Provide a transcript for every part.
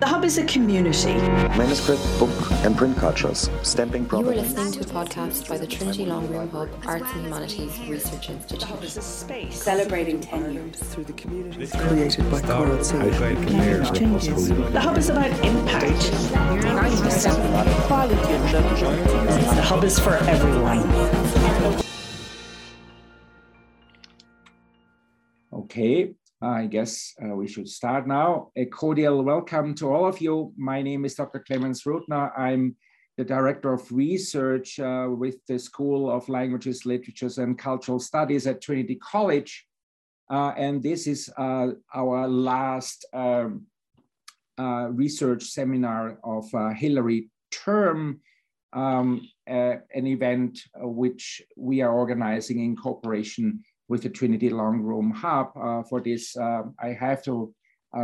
The Hub is a community. Manuscript, book and print cultures, stamping properties. You are listening to a podcast by the Trinity Longroom Hub Arts and Humanities Research Institute. The Hub is a space celebrating 10 years through the community created by Coral City. The Hub is about impact. The Hub is for everyone. Okay. I guess we should start now. A cordial welcome to all of you. My name is Dr. Clemens Rudner. I'm the Director of Research with the School of Languages, Literatures and Cultural Studies at Trinity College. And this is our last research seminar of Hilary term, an event which we are organizing in cooperation with the Trinity Longroom Hub. For this, I have to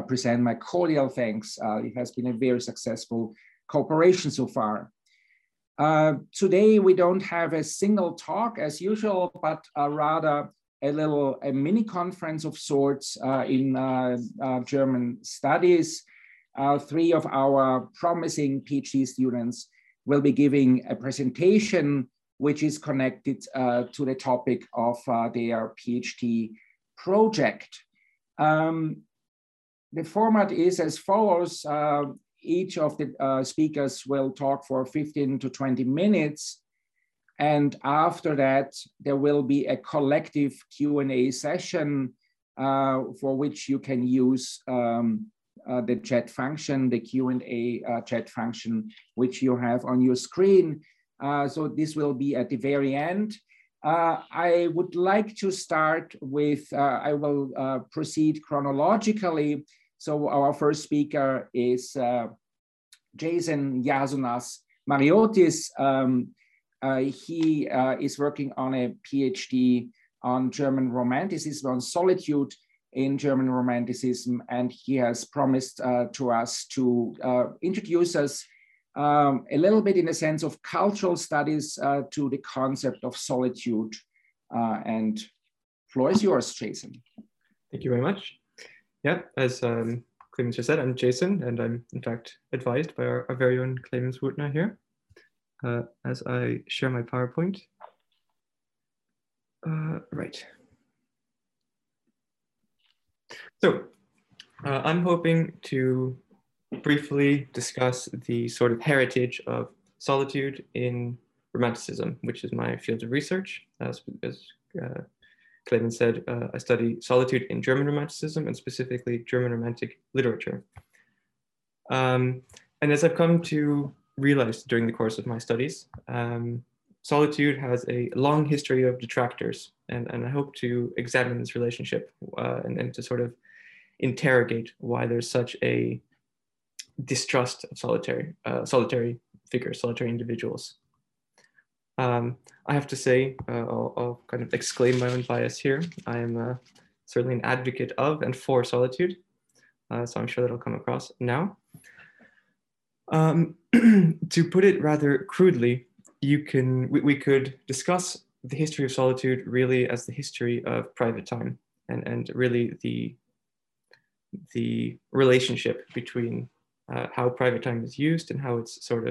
present my cordial thanks. It has been a very successful cooperation so far. Today, we don't have a single talk as usual, but rather a mini conference of sorts in German studies. Three of our promising PhD students will be giving a presentation which is connected to the topic of their PhD project. The format is as follows. Each of the speakers will talk for 15 to 20 minutes. And after that, there will be a collective Q&A session for which you can use the chat function, the Q&A chat function, which you have on your screen. So this will be at the very end. I would like to start with, I will proceed chronologically. So our first speaker is Jason Iasonas Mariotis. He is working on a PhD on German Romanticism, on solitude in German Romanticism. And he has promised to us to introduce us a little bit in the sense of cultural studies to the concept of solitude. And floor is yours, Jason. Thank you very much. Yeah, as Clemens just said, I'm Jason, and I'm in fact advised by our very own Clemens Rudner here as I share my PowerPoint. Right. So I'm hoping to briefly discuss the sort of heritage of solitude in Romanticism, which is my field of research. As Clemens said, I study solitude in German Romanticism and specifically German Romantic literature. And as I've come to realize during the course of my studies, solitude has a long history of detractors, and I hope to examine this relationship and to sort of interrogate why there's such a distrust of solitary figures, solitary individuals. I have to say, I'll kind of exclaim my own bias here. I am certainly an advocate of and for solitude, so I'm sure that'll come across now. To put it rather crudely, we could discuss the history of solitude really as the history of private time, and really the relationship between how private time is used and how it's sort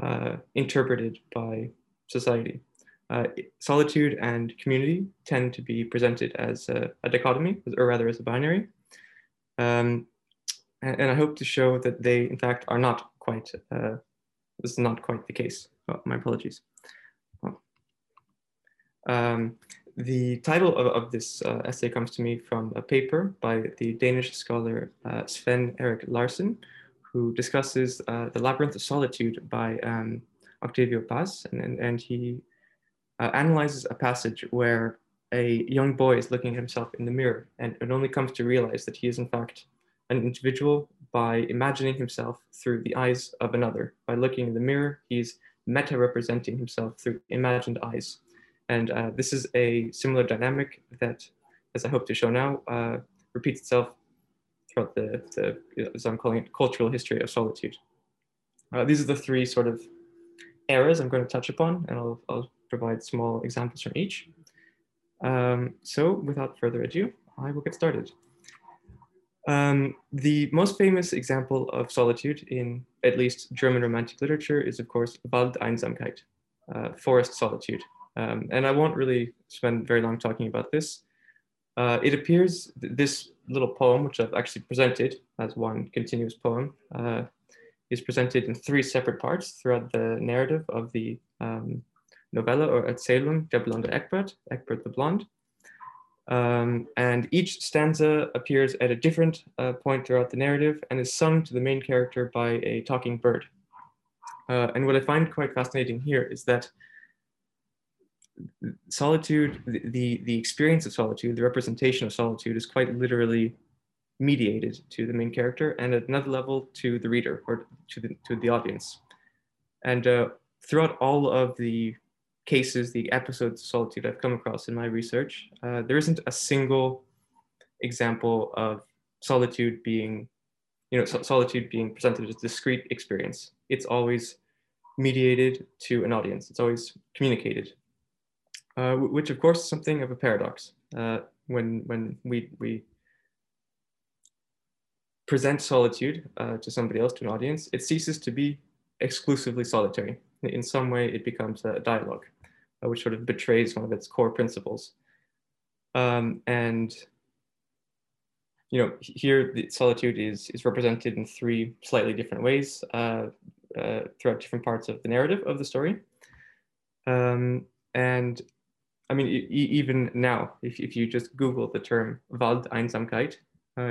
of interpreted by society. Solitude and community tend to be presented as a dichotomy, or rather as a binary. And I hope to show that they, in fact, are not quite, this is not quite the case. Oh, my apologies. Oh. The title of this essay comes to me from a paper by the Danish scholar Sven Erik Larsen, who discusses The Labyrinth of Solitude by Octavio Paz. And he analyzes a passage where a young boy is looking at himself in the mirror and only comes to realize that he is in fact an individual by imagining himself through the eyes of another. By looking in the mirror, he's meta-representing himself through imagined eyes. And this is a similar dynamic that, as I hope to show now, repeats itself throughout the, as I'm calling it, cultural history of solitude. These are the three sort of eras I'm going to touch upon, and I'll provide small examples from each. So without further ado, I will get started. The most famous example of solitude in at least German Romantic literature is, of course, Waldeinsamkeit, forest solitude. And I won't really spend very long talking about this. It appears this little poem, which I've actually presented as one continuous poem, is presented in three separate parts throughout the narrative of the novella or Erzählung Der blonde Eckbert, Eckbert the Blonde. And each stanza appears at a different point throughout the narrative and is sung to the main character by a talking bird. And what I find quite fascinating here is that solitude, the experience of solitude, the representation of solitude is quite literally mediated to the main character and at another level to the reader or to the audience. And throughout all of the cases, the episodes of solitude I've come across in my research, there isn't a single example of solitude being, solitude being presented as a discrete experience. It's always mediated to an audience. It's always communicated. Which of course is something of a paradox. When we present solitude to somebody else, to an audience, it ceases to be exclusively solitary. In some way, it becomes a dialogue, which sort of betrays one of its core principles. And here the solitude is represented in three slightly different ways throughout different parts of the narrative of the story. And I mean, even now, if you just Google the term Waldeinsamkeit,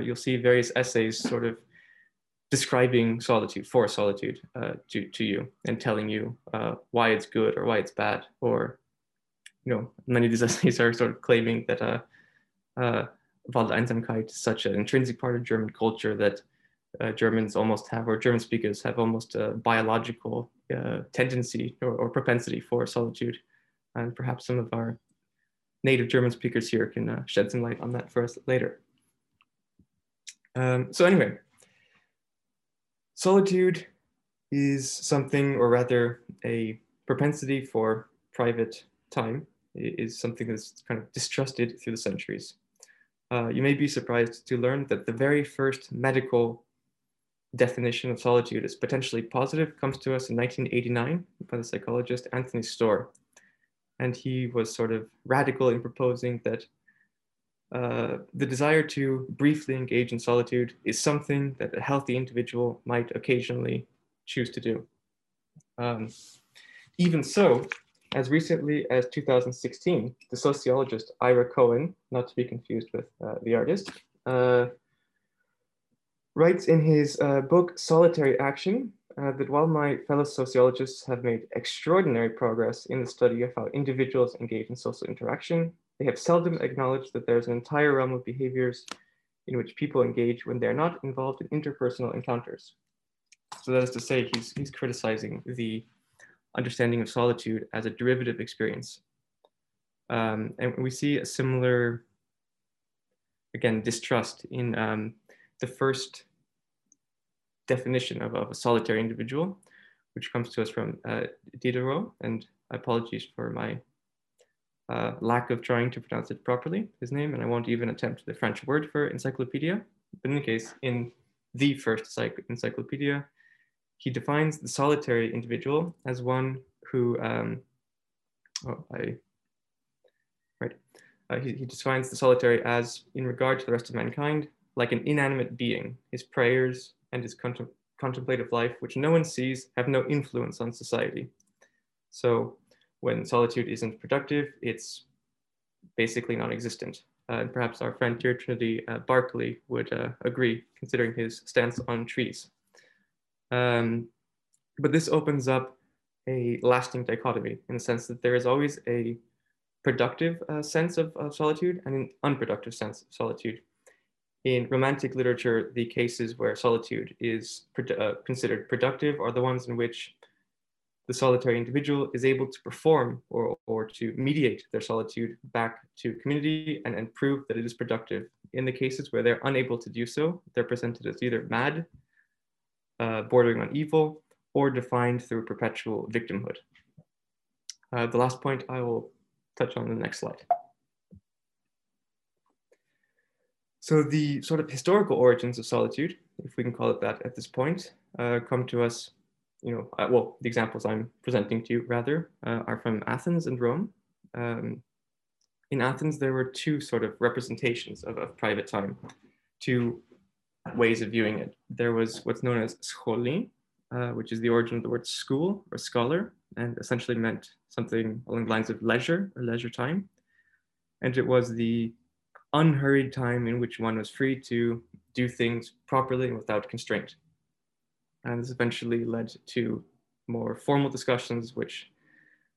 you'll see various essays sort of describing solitude, forest solitude to you and telling you why it's good or why it's bad. Or, many of these essays are sort of claiming that Waldeinsamkeit is such an intrinsic part of German culture that Germans almost have, or German speakers have almost a biological tendency or propensity for solitude. And perhaps some of our native German speakers here can shed some light on that for us later. So anyway, solitude is something, or rather a propensity for private time, is something that's kind of distrusted through the centuries. You may be surprised to learn that the very first medical definition of solitude as potentially positive comes to us in 1989 by the psychologist Anthony Storr. And he was sort of radical in proposing that the desire to briefly engage in solitude is something that a healthy individual might occasionally choose to do. Even so, as recently as 2016, the sociologist Ira Cohen, not to be confused with the artist, writes in his book, Solitary Action, that while my fellow sociologists have made extraordinary progress in the study of how individuals engage in social interaction, they have seldom acknowledged that there's an entire realm of behaviors in which people engage when they're not involved in interpersonal encounters. So that is to say, he's criticizing the understanding of solitude as a derivative experience. And we see a similar, again, distrust in the first definition of a solitary individual, which comes to us from Diderot, and apologies for my lack of trying to pronounce it properly, his name, and I won't even attempt the French word for encyclopedia, but in any case, in the first encyclopedia, he defines the solitary individual as one who, he defines the solitary as, in regard to the rest of mankind, like an inanimate being, his prayers, and his contemplative life, which no one sees, have no influence on society. So when solitude isn't productive, it's basically non-existent. And perhaps our friend Dear Trinity Barclay would agree, considering his stance on trees. But this opens up a lasting dichotomy in the sense that there is always a productive sense of solitude and an unproductive sense of solitude. In Romantic literature, the cases where solitude is considered productive are the ones in which the solitary individual is able to perform or to mediate their solitude back to community and prove that it is productive. In the cases where they're unable to do so, they're presented as either mad, bordering on evil, or defined through perpetual victimhood. The last point I will touch on the next slide. So the sort of historical origins of solitude, if we can call it that at this point, come to us, well, the examples I'm presenting to you rather are from Athens and Rome. In Athens, there were two sort of representations of private time, two ways of viewing it. There was what's known as scholi, which is the origin of the word school or scholar, and essentially meant something along the lines of leisure or leisure time. And it was the unhurried time in which one was free to do things properly and without constraint. And this eventually led to more formal discussions, which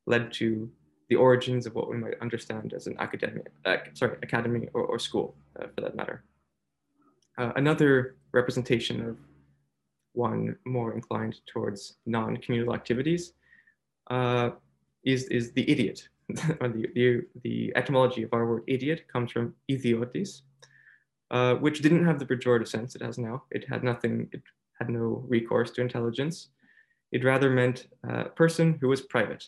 led to the origins of what we might understand as an academy or school, for that matter. Another representation of one more inclined towards non-communal activities is the idiot. The etymology of our word idiot comes from idiotis, which didn't have the pejorative sense it has now. It had nothing, it had no recourse to intelligence. It rather meant a person who was private.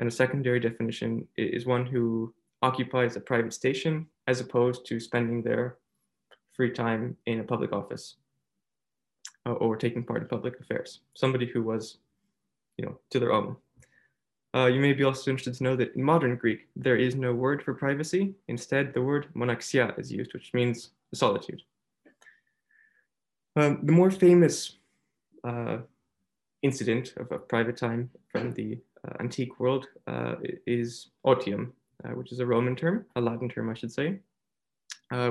And a secondary definition is one who occupies a private station as opposed to spending their free time in a public office or taking part in public affairs. Somebody who was, to their own. You may be also interested to know that in modern Greek, there is no word for privacy. Instead, the word monaxia is used, which means solitude. The more famous incident of private time from the antique world is otium, which is a Roman term, a Latin term, I should say,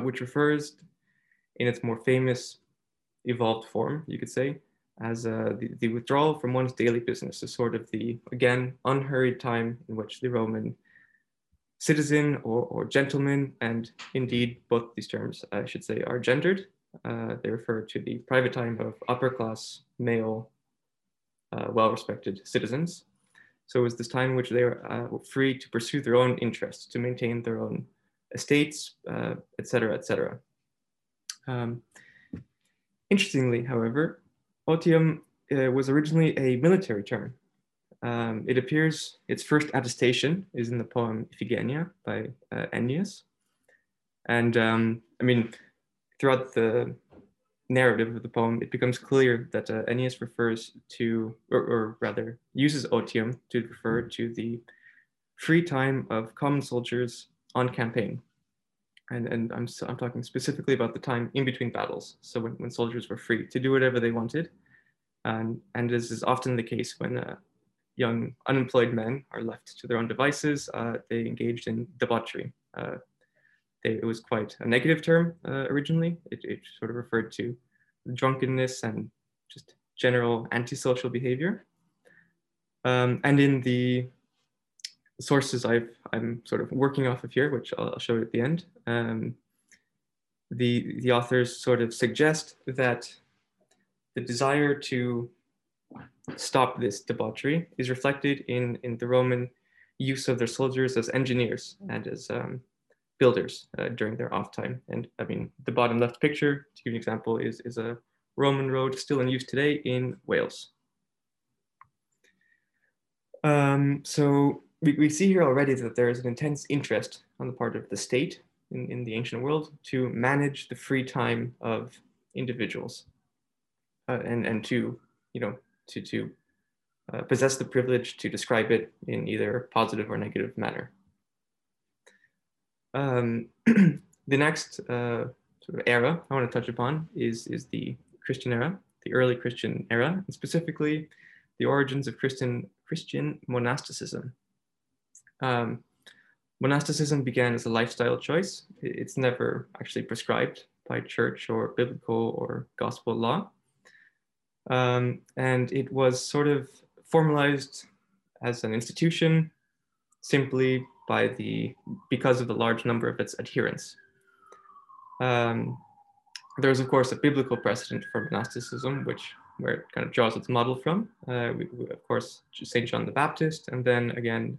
which refers in its more famous evolved form, you could say, as the withdrawal from one's daily business, is sort of the, again, unhurried time in which the Roman citizen or gentleman, and indeed both these terms, I should say, are gendered. They refer to the private time of upper class male, well-respected citizens. So it was this time in which they were free to pursue their own interests, to maintain their own estates, et cetera, et cetera. Interestingly, however, otium was originally a military term. It appears, its first attestation is in the poem Iphigenia by Ennius. And throughout the narrative of the poem, it becomes clear that Ennius refers to, or rather uses otium to refer to the free time of common soldiers on campaign. And I'm talking specifically about the time in between battles. So when soldiers were free to do whatever they wanted. And this is often the case when young unemployed men are left to their own devices, they engaged in debauchery. It was quite a negative term originally. It sort of referred to drunkenness and just general antisocial behavior. And in the sources I'm sort of working off of here, which I'll show you at the end, the authors sort of suggest that the desire to stop this debauchery is reflected in the Roman use of their soldiers as engineers and as builders during their off time. And the bottom left picture, to give you an example, is a Roman road still in use today in Wales. So we see here already that there is an intense interest on the part of the state in the ancient world to manage the free time of individuals and to, possess the privilege to describe it in either a positive or negative manner. The next sort of era I want to touch upon is the Christian era, the early Christian era, and specifically the origins of Christian monasticism. Monasticism began as a lifestyle choice. It's never actually prescribed by church or biblical or gospel law. And it was sort of formalized as an institution simply because of the large number of its adherents. There is, of course, a biblical precedent for monasticism, where it kind of draws its model from. Of course, St. John the Baptist, and then again,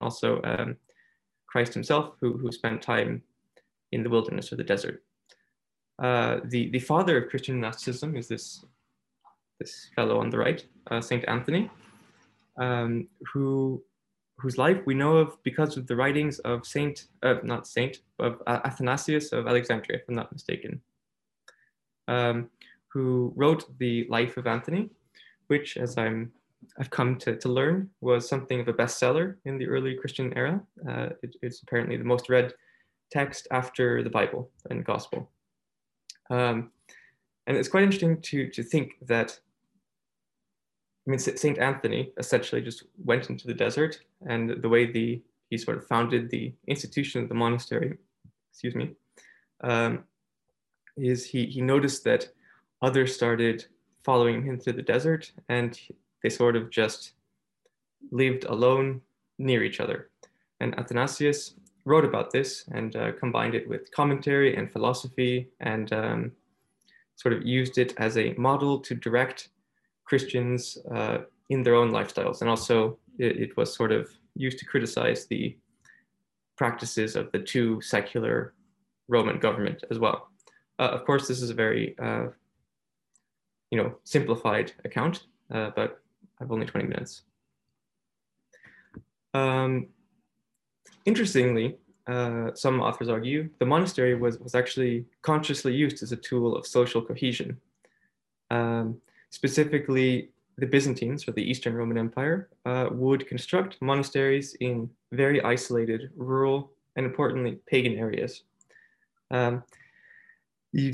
also Christ himself, who spent time in the wilderness or the desert. The father of Christian monasticism is this fellow on the right, St. Anthony, who whose life we know of because of the writings of Athanasius of Alexandria, if I'm not mistaken, who wrote the Life of Anthony, which, as I've come to learn, was something of a bestseller in the early Christian era. It's apparently the most read text after the Bible and Gospel. And it's quite interesting to think that, I mean, St. Anthony essentially just went into the desert, and the way he sort of founded the institution of the monastery, is he noticed that others started following him through the desert, and they sort of just lived alone near each other. And Athanasius wrote about this and combined it with commentary and philosophy, and sort of used it as a model to direct Christians in their own lifestyles. And also it was sort of used to criticize the practices of the too secular Roman government as well. Of course, this is a very, simplified account, but I have only 20 minutes. Interestingly, some authors argue the monastery was actually consciously used as a tool of social cohesion. Specifically, the Byzantines, or the Eastern Roman Empire, would construct monasteries in very isolated, rural, and importantly, pagan areas. As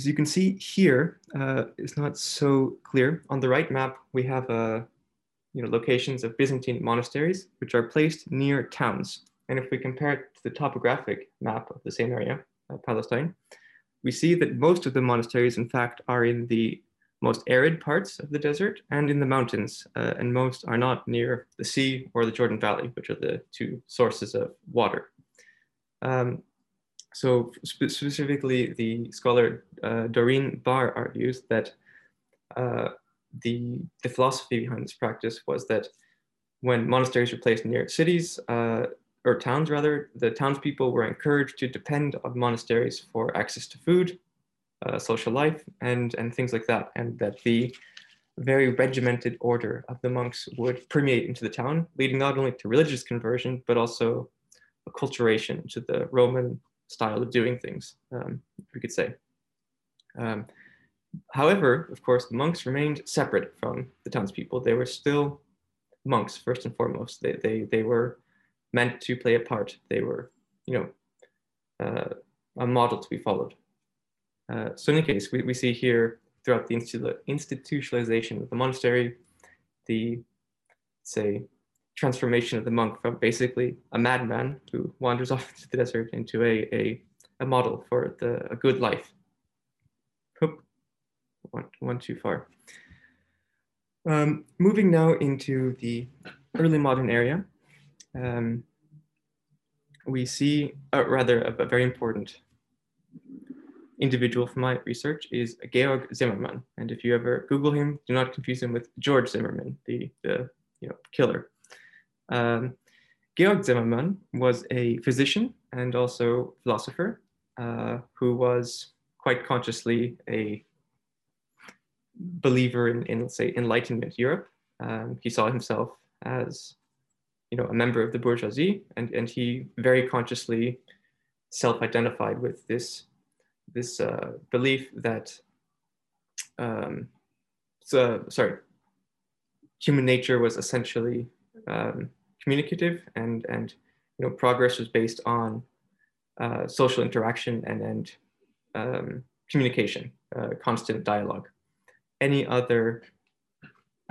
you can see here, it's not so clear. On the right map, we have locations of Byzantine monasteries, which are placed near towns. And if we compare it to the topographic map of the same area, Palestine, we see that most of the monasteries, in fact, are in the most arid parts of the desert and in the mountains, and most are not near the sea or the Jordan Valley, which are the two sources of water. So specifically, the scholar Doreen Barr argues that the philosophy behind this practice was that when monasteries were placed near cities, or towns rather, the townspeople were encouraged to depend on monasteries for access to food, social life, and things like that, and that the very regimented order of the monks would permeate into the town, leading not only to religious conversion, but also acculturation to the Roman style of doing things, we could say. However, of course, the monks remained separate from the townspeople. They were still monks, first and foremost. They were meant to play a part. They were, a model to be followed. So in any case, we see here throughout the institutionalization of the monastery, the, say, transformation of the monk from basically a madman who wanders off into the desert into a model for a good life. Oop. One too far. Moving now into the early modern area, we see, a very important individual from my research is Georg Zimmermann. And if you ever Google him, do not confuse him with George Zimmerman, the killer. Georg Zimmermann was a physician and also philosopher who was quite consciously a believer in, let's say, Enlightenment Europe. He saw himself as, a member of the bourgeoisie, and he very consciously self-identified with this belief that, human nature was essentially communicative, and progress was based on social interaction and communication, constant dialogue. Any other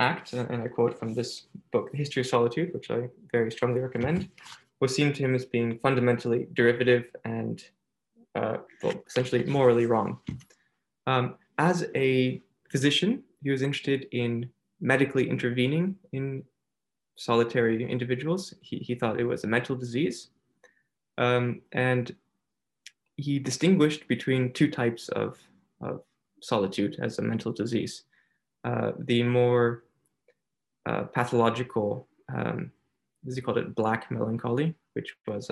act, and I quote from this book, The History of Solitude, which I very strongly recommend, was seen to him as being fundamentally derivative and essentially morally wrong. As a physician, he was interested in medically intervening in solitary individuals. He thought it was a mental disease. And he distinguished between two types of solitude as a mental disease. The more pathological, as he called it, black melancholy, which was,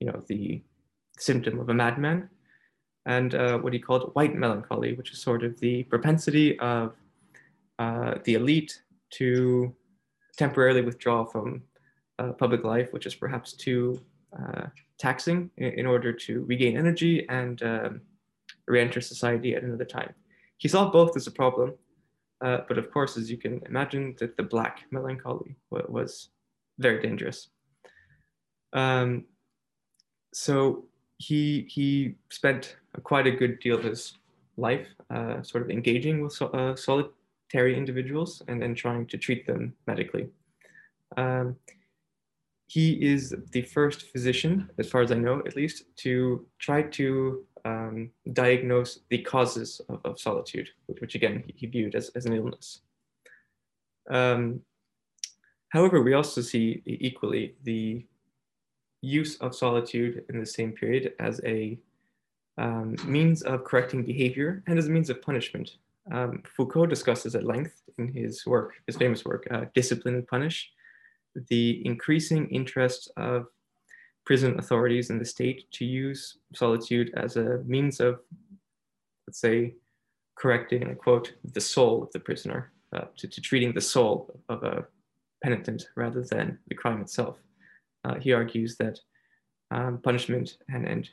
the symptom of a madman, and what he called white melancholy, which is sort of the propensity of the elite to temporarily withdraw from public life, which is perhaps too taxing in order to regain energy and re-enter society at another time. He saw both as a problem, but of course, as you can imagine, that the black melancholy was very dangerous. So he spent quite a good deal of his life sort of engaging with solitary individuals and then trying to treat them medically. He is the first physician, as far as I know at least, to try to diagnose the causes of solitude, which again he viewed as an illness. However, we also see equally the use of solitude in the same period as a means of correcting behavior and as a means of punishment. Foucault discusses at length in his work, his famous work, Discipline and Punish, the increasing interest of prison authorities and the state to use solitude as a means of, let's say, correcting, I quote, the soul of the prisoner, to treating the soul of a penitent rather than the crime itself. He argues that punishment and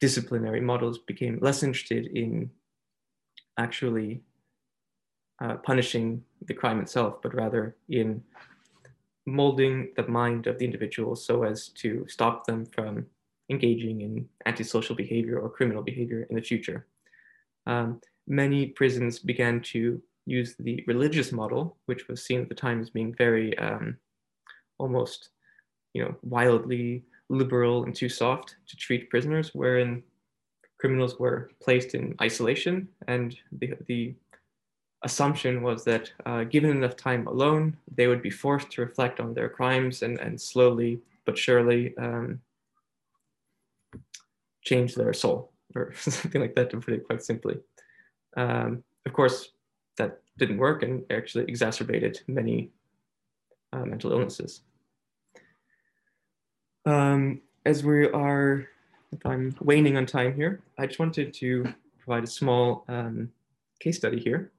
disciplinary models became less interested in actually punishing the crime itself, but rather in molding the mind of the individual so as to stop them from engaging in antisocial behavior or criminal behavior in the future. Many prisons began to use the religious model, which was seen at the time as being very almost, wildly liberal and too soft to treat prisoners, wherein criminals were placed in isolation, and the assumption was that given enough time alone, they would be forced to reflect on their crimes and slowly but surely change their soul, or something like that, to put it quite simply. Of course, that didn't work and actually exacerbated many mental illnesses. If I'm waning on time here, I just wanted to provide a small case study here,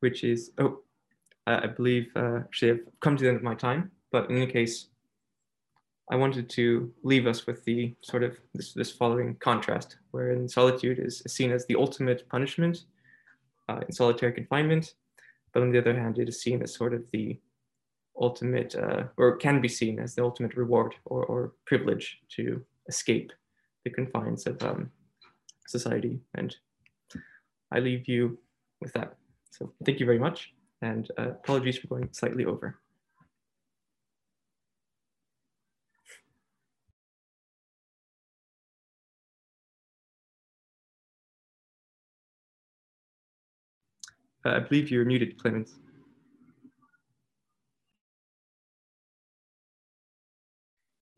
which is, I believe actually I've come to the end of my time, but in any case, I wanted to leave us with the sort of this following contrast, wherein solitude is seen as the ultimate punishment in solitary confinement, but on the other hand, it is seen as sort of the ultimate, or can be seen as the ultimate reward or privilege to escape the confines of society. And I leave you with that. So thank you very much, and apologies for going slightly over. I believe you're muted, Clemens.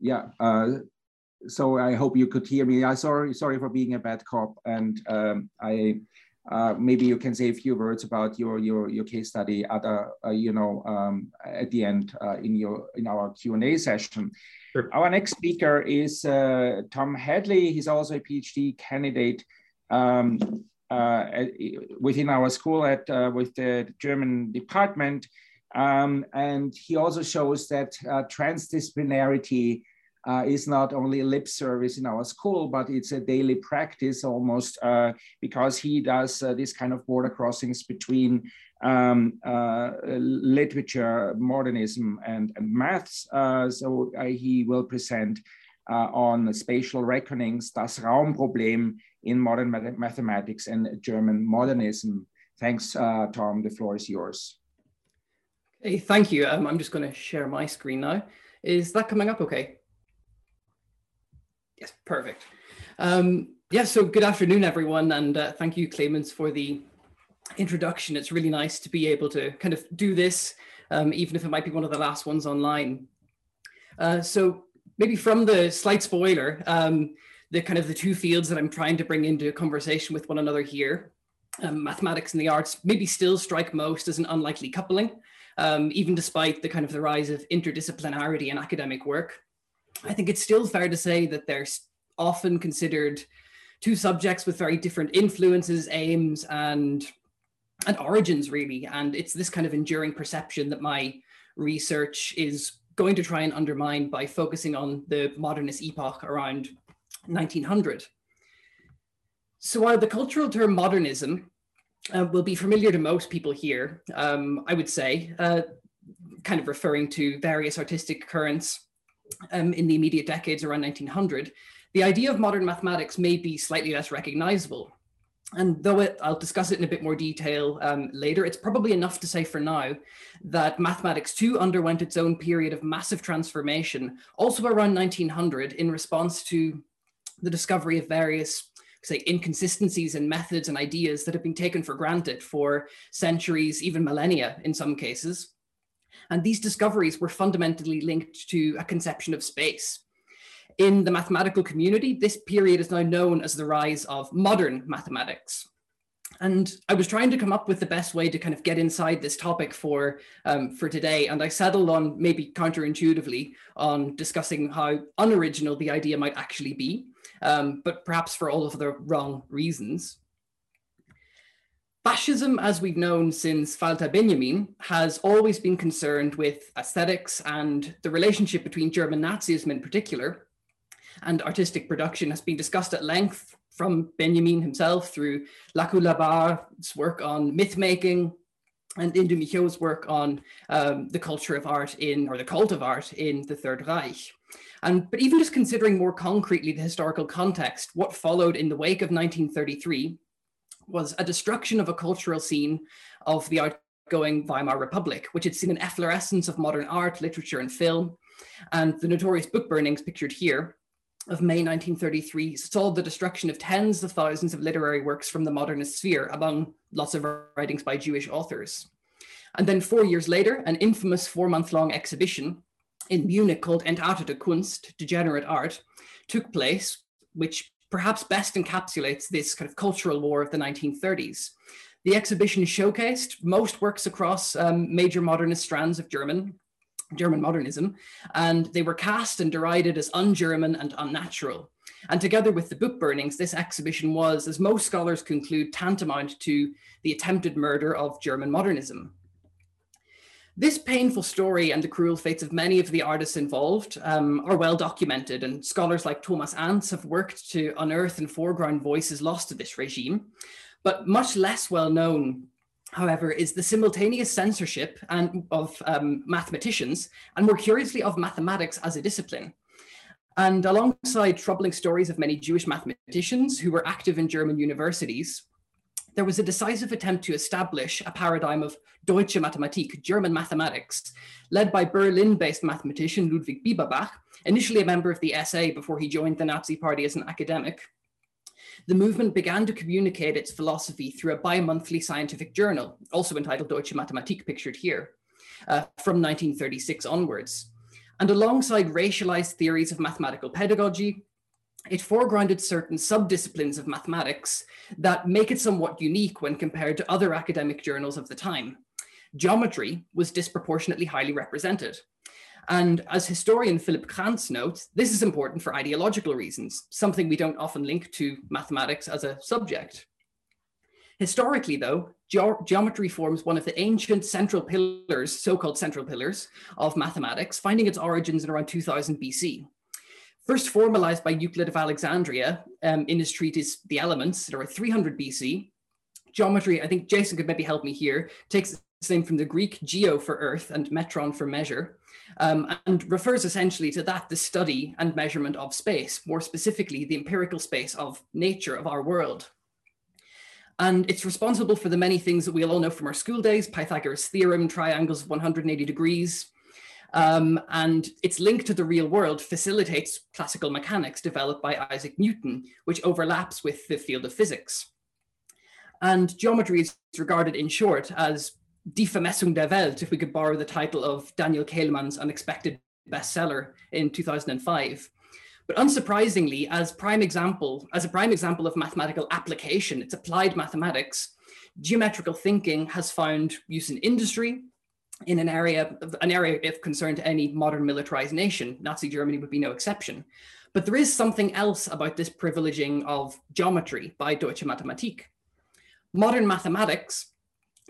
Yeah, so I hope you could hear me. Sorry for being a bad cop, and maybe you can say a few words about your case study at the end in our Q&A session. Sure. Our next speaker is Tom Hadley. He's also a PhD candidate within our school with the German department. And he also shows that transdisciplinarity is not only lip service in our school, but it's a daily practice almost, because he does this kind of border crossings between literature, modernism, and maths. So he will present on spatial reckonings, das Raumproblem in modern mathematics and German modernism. Thanks, Tom, the floor is yours. Hey, thank you. I'm just going to share my screen now. Is that coming up okay? Yes, perfect. So good afternoon, everyone. And thank you, Clemens, for the introduction. It's really nice to be able to kind of do this, even if it might be one of the last ones online. So maybe from the slight spoiler, the two fields that I'm trying to bring into conversation with one another here, mathematics and the arts, maybe still strike most as an unlikely coupling. Even despite the rise of interdisciplinarity in academic work, I think it's still fair to say that they're often considered two subjects with very different influences, aims, and origins, really. And it's this kind of enduring perception that my research is going to try and undermine by focusing on the modernist epoch around 1900. So while the cultural term modernism will be familiar to most people here, I would say, kind of referring to various artistic currents in the immediate decades around 1900, the idea of modern mathematics may be slightly less recognizable. And though I'll discuss it in a bit more detail later, it's probably enough to say for now that mathematics too underwent its own period of massive transformation, also around 1900, in response to the discovery of various, say, inconsistencies in methods and ideas that have been taken for granted for centuries, even millennia in some cases. And these discoveries were fundamentally linked to a conception of space. In the mathematical community, this period is now known as the rise of modern mathematics. And I was trying to come up with the best way to kind of get inside this topic for today, and I settled on, maybe counterintuitively, on discussing how unoriginal the idea might actually be, but perhaps for all of the wrong reasons. Fascism, as we've known since Falta Benjamin, has always been concerned with aesthetics and the relationship between German Nazism in particular and artistic production has been discussed at length from Benjamin himself through Lacoux-Labarre's work on myth-making and Indu Michaud's work on the culture of art in, or the cult of art in the Third Reich. But even just considering more concretely the historical context, what followed in the wake of 1933 was a destruction of a cultural scene of the outgoing Weimar Republic, which had seen an efflorescence of modern art, literature, and film, and the notorious book burnings pictured here of May 1933 saw the destruction of tens of thousands of literary works from the modernist sphere, among lots of writings by Jewish authors. And then 4 years later, an infamous four-month-long exhibition in Munich called Entartete Kunst, Degenerate Art, took place, which perhaps best encapsulates this kind of cultural war of the 1930s. The exhibition showcased most works across major modernist strands of German modernism, and they were cast and derided as un-German and unnatural. And together with the book burnings, this exhibition was, as most scholars conclude, tantamount to the attempted murder of German modernism. This painful story and the cruel fates of many of the artists involved are well documented, and scholars like Thomas Arndt have worked to unearth and foreground voices lost to this regime. But much less well known, however, is the simultaneous censorship of mathematicians, and more curiously of mathematics as a discipline. And alongside troubling stories of many Jewish mathematicians who were active in German universities, there was a decisive attempt to establish a paradigm of Deutsche Mathematik, German mathematics, led by Berlin-based mathematician Ludwig Bieberbach, initially a member of the SA before he joined the Nazi Party as an academic. The movement began to communicate its philosophy through a bi-monthly scientific journal, also entitled Deutsche Mathematik, pictured here, from 1936 onwards. And alongside racialized theories of mathematical pedagogy, it foregrounded certain sub-disciplines of mathematics that make it somewhat unique when compared to other academic journals of the time. Geometry was disproportionately highly represented. And as historian Philip Kranz notes, this is important for ideological reasons, something we don't often link to mathematics as a subject. Historically, though, geometry forms one of the ancient central pillars, so-called central pillars, of mathematics, finding its origins in around 2000 BC. First formalized by Euclid of Alexandria in his treatise The Elements, at around 300 BC, geometry, I think Jason could maybe help me here, takes its name from the Greek geo for earth and metron for measure, and refers essentially to that, the study and measurement of space, more specifically the empirical space of nature, of our world. And it's responsible for the many things that we all know from our school days, Pythagoras' theorem, triangles of 180 degrees, and its link to the real world facilitates classical mechanics developed by Isaac Newton, which overlaps with the field of physics. And geometry is regarded, in short, as Die Vermessung der Welt, if we could borrow the title of Daniel Kahneman's unexpected bestseller in 2005. But unsurprisingly, as a prime example of mathematical application, it's applied mathematics, geometrical thinking has found use in industry, in an area of concern to any modern militarized nation. Nazi Germany would be no exception. But there is something else about this privileging of geometry by Deutsche Mathematik. Modern mathematics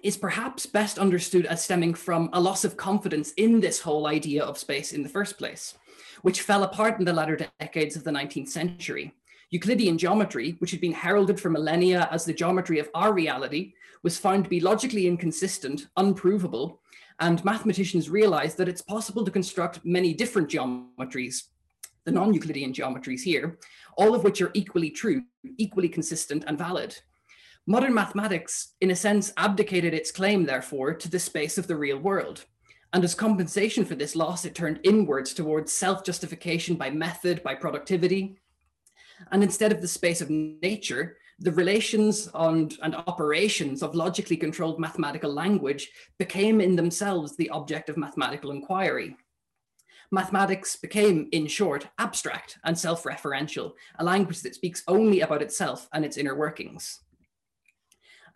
is perhaps best understood as stemming from a loss of confidence in this whole idea of space in the first place, which fell apart in the latter decades of the 19th century. Euclidean geometry, which had been heralded for millennia as the geometry of our reality, was found to be logically inconsistent, unprovable, and mathematicians realized that it's possible to construct many different geometries, the non-Euclidean geometries here, all of which are equally true, equally consistent and valid. Modern mathematics, in a sense, abdicated its claim, therefore, to the space of the real world. And as compensation for this loss, it turned inwards towards self-justification by method, by productivity. And instead of the space of nature, the relations and operations of logically controlled mathematical language became in themselves the object of mathematical inquiry. Mathematics became, in short, abstract and self-referential, a language that speaks only about itself and its inner workings.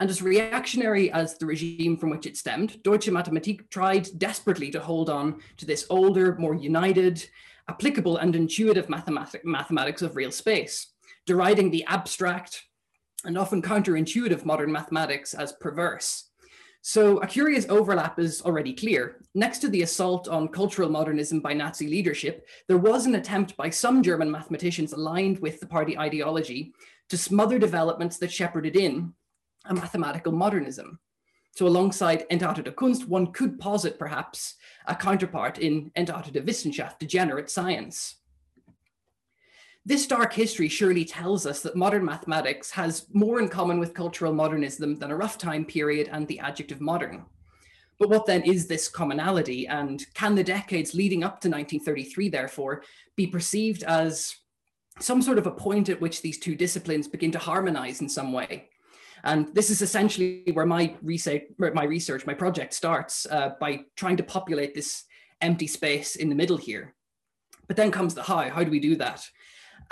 And as reactionary as the regime from which it stemmed, Deutsche Mathematik tried desperately to hold on to this older, more united, applicable and intuitive mathematics of real space, deriding the abstract and often counterintuitive modern mathematics as perverse. So a curious overlap is already clear. Next to the assault on cultural modernism by Nazi leadership, there was an attempt by some German mathematicians aligned with the party ideology to smother developments that shepherded in a mathematical modernism. So alongside entartete Kunst, one could posit perhaps a counterpart in entartete Wissenschaft, degenerate science. This dark history surely tells us that modern mathematics has more in common with cultural modernism than a rough time period and the adjective modern. But what then is this commonality, and can the decades leading up to 1933, therefore, be perceived as some sort of a point at which these two disciplines begin to harmonize in some way? And this is essentially where my project starts, by trying to populate this empty space in the middle here. But then comes the how. How do we do that?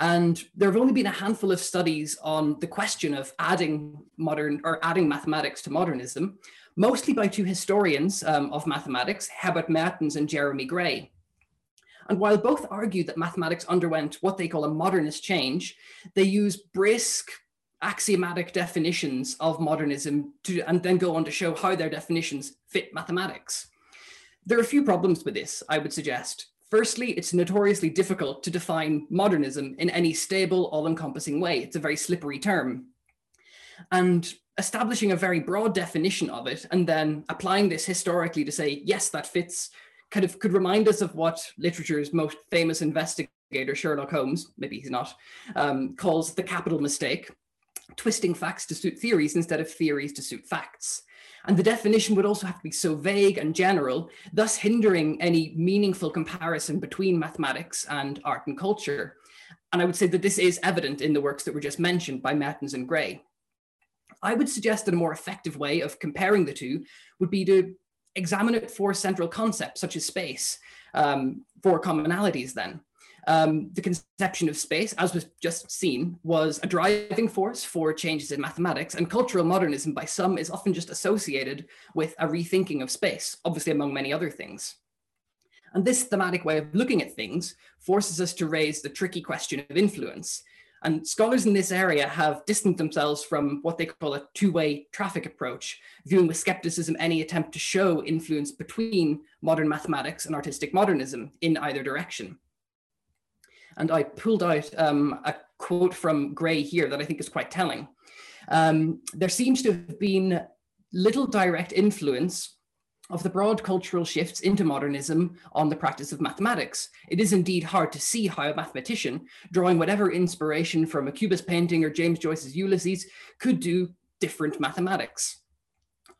And there have only been a handful of studies on the question of adding mathematics to modernism, mostly by two historians of mathematics, Herbert Meertens and Jeremy Gray. And while both argue that mathematics underwent what they call a modernist change, they use brisk, axiomatic definitions of modernism and then go on to show how their definitions fit mathematics. There are a few problems with this, I would suggest. Firstly, it's notoriously difficult to define modernism in any stable, all-encompassing way. It's a very slippery term. And establishing a very broad definition of it and then applying this historically to say, yes, that fits, kind of could remind us of what literature's most famous investigator, Sherlock Holmes, maybe he's not, calls the capital mistake, twisting facts to suit theories instead of theories to suit facts. And the definition would also have to be so vague and general, thus hindering any meaningful comparison between mathematics and art and culture. And I would say that this is evident in the works that were just mentioned by Meertens and Gray. I would suggest that a more effective way of comparing the two would be to examine it for central concepts such as space, for commonalities then. The conception of space, as was just seen, was a driving force for changes in mathematics, and cultural modernism by some is often just associated with a rethinking of space, obviously among many other things. And this thematic way of looking at things forces us to raise the tricky question of influence. And scholars in this area have distanced themselves from what they call a two-way traffic approach, viewing with skepticism any attempt to show influence between modern mathematics and artistic modernism in either direction. And I pulled out a quote from Gray here that I think is quite telling. There seems to have been little direct influence of the broad cultural shifts into modernism on the practice of mathematics. It is indeed hard to see how a mathematician, drawing whatever inspiration from a Cubist painting or James Joyce's Ulysses, could do different mathematics.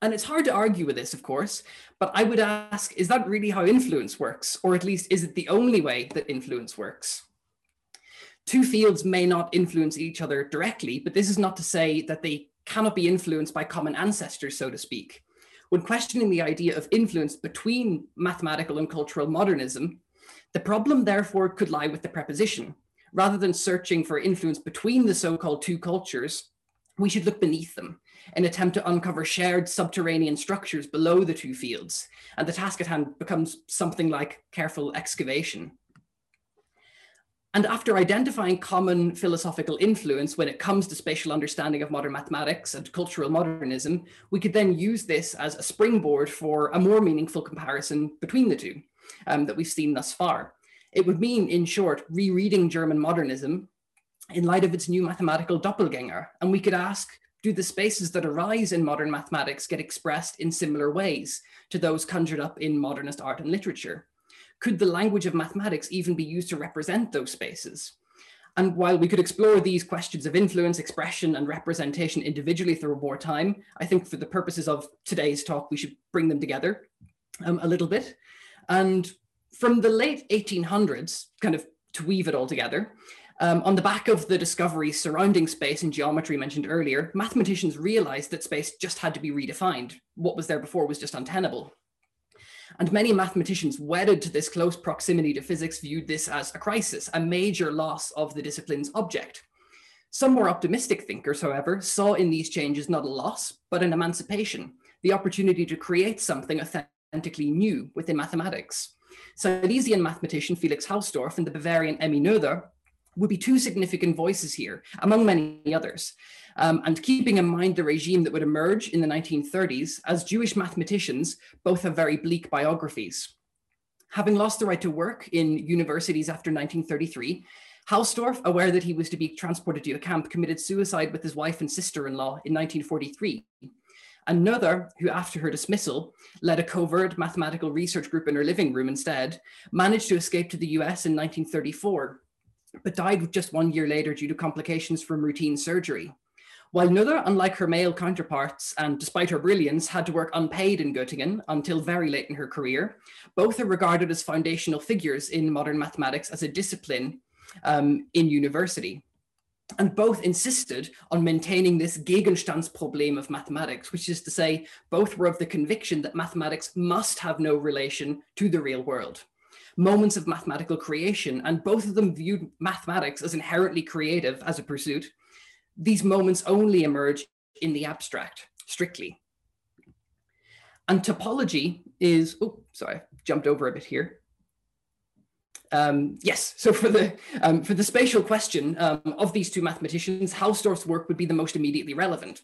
And it's hard to argue with this, of course, but I would ask, is that really how influence works? Or at least, is it the only way that influence works? Two fields may not influence each other directly, but this is not to say that they cannot be influenced by common ancestors, so to speak. When questioning the idea of influence between mathematical and cultural modernism, the problem therefore could lie with the preposition. Rather than searching for influence between the so-called two cultures, we should look beneath them, an attempt to uncover shared subterranean structures below the two fields, and the task at hand becomes something like careful excavation. And after identifying common philosophical influence when it comes to spatial understanding of modern mathematics and cultural modernism, we could then use this as a springboard for a more meaningful comparison between the two that we've seen thus far. It would mean, in short, rereading German modernism in light of its new mathematical doppelganger. And we could ask, do the spaces that arise in modern mathematics get expressed in similar ways to those conjured up in modernist art and literature? Could the language of mathematics even be used to represent those spaces? And while we could explore these questions of influence, expression, and representation individually through more time, I think for the purposes of today's talk, we should bring them together a little bit. And from the late 1800s, kind of to weave it all together, on the back of the discoveries surrounding space and geometry mentioned earlier, mathematicians realized that space just had to be redefined. What was there before was just untenable. And many mathematicians wedded to this close proximity to physics viewed this as a crisis, a major loss of the discipline's object. Some more optimistic thinkers, however, saw in these changes not a loss, but an emancipation, the opportunity to create something authentically new within mathematics. Silesian mathematician Felix Hausdorff and the Bavarian Emmy Noether would be two significant voices here, among many others. And keeping in mind the regime that would emerge in the 1930s, as Jewish mathematicians, both have very bleak biographies. Having lost the right to work in universities after 1933, Hausdorff, aware that he was to be transported to a camp, committed suicide with his wife and sister-in-law in 1943. And Noether, who after her dismissal, led a covert mathematical research group in her living room instead, managed to escape to the US in 1934, but died just 1 year later due to complications from routine surgery. While Noether, unlike her male counterparts, and despite her brilliance, had to work unpaid in Göttingen until very late in her career, both are regarded as foundational figures in modern mathematics as a discipline in university. And both insisted on maintaining this Gegenstandsproblem of mathematics, which is to say, both were of the conviction that mathematics must have no relation to the real world. Moments of mathematical creation, and both of them viewed mathematics as inherently creative as a pursuit, these moments only emerge in the abstract, strictly. And topology is, oh, sorry, jumped over a bit here. Yes, so for the spatial question of these two mathematicians, Hausdorff's work would be the most immediately relevant.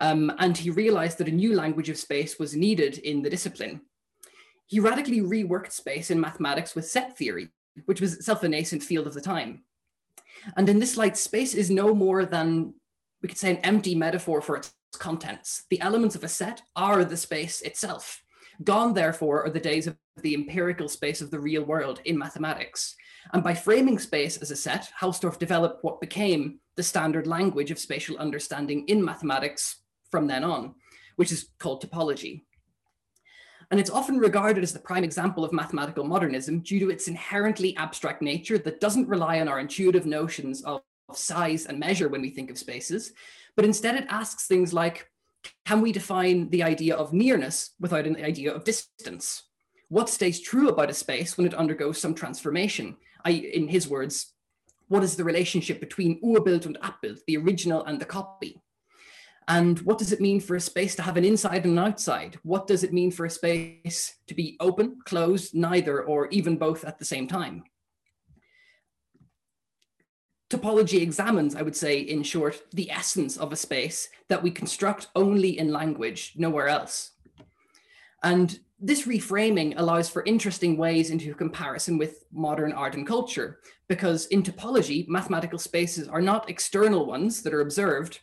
And he realized that a new language of space was needed in the discipline. He radically reworked space in mathematics with set theory, which was itself a nascent field of the time. And in this light, space is no more than, we could say, an empty metaphor for its contents. The elements of a set are the space itself. Gone, therefore, are the days of the empirical space of the real world in mathematics. And by framing space as a set, Hausdorff developed what became the standard language of spatial understanding in mathematics from then on, which is called topology. And it's often regarded as the prime example of mathematical modernism due to its inherently abstract nature that doesn't rely on our intuitive notions of size and measure when we think of spaces, but instead it asks things like, can we define the idea of nearness without an idea of distance? What stays true about a space when it undergoes some transformation? In his words, what is the relationship between Urbild and Abbild, the original and the copy? And what does it mean for a space to have an inside and an outside? What does it mean for a space to be open, closed, neither, or even both at the same time? Topology examines, I would say, in short, the essence of a space that we construct only in language, nowhere else. And this reframing allows for interesting ways into comparison with modern art and culture, because in topology, mathematical spaces are not external ones that are observed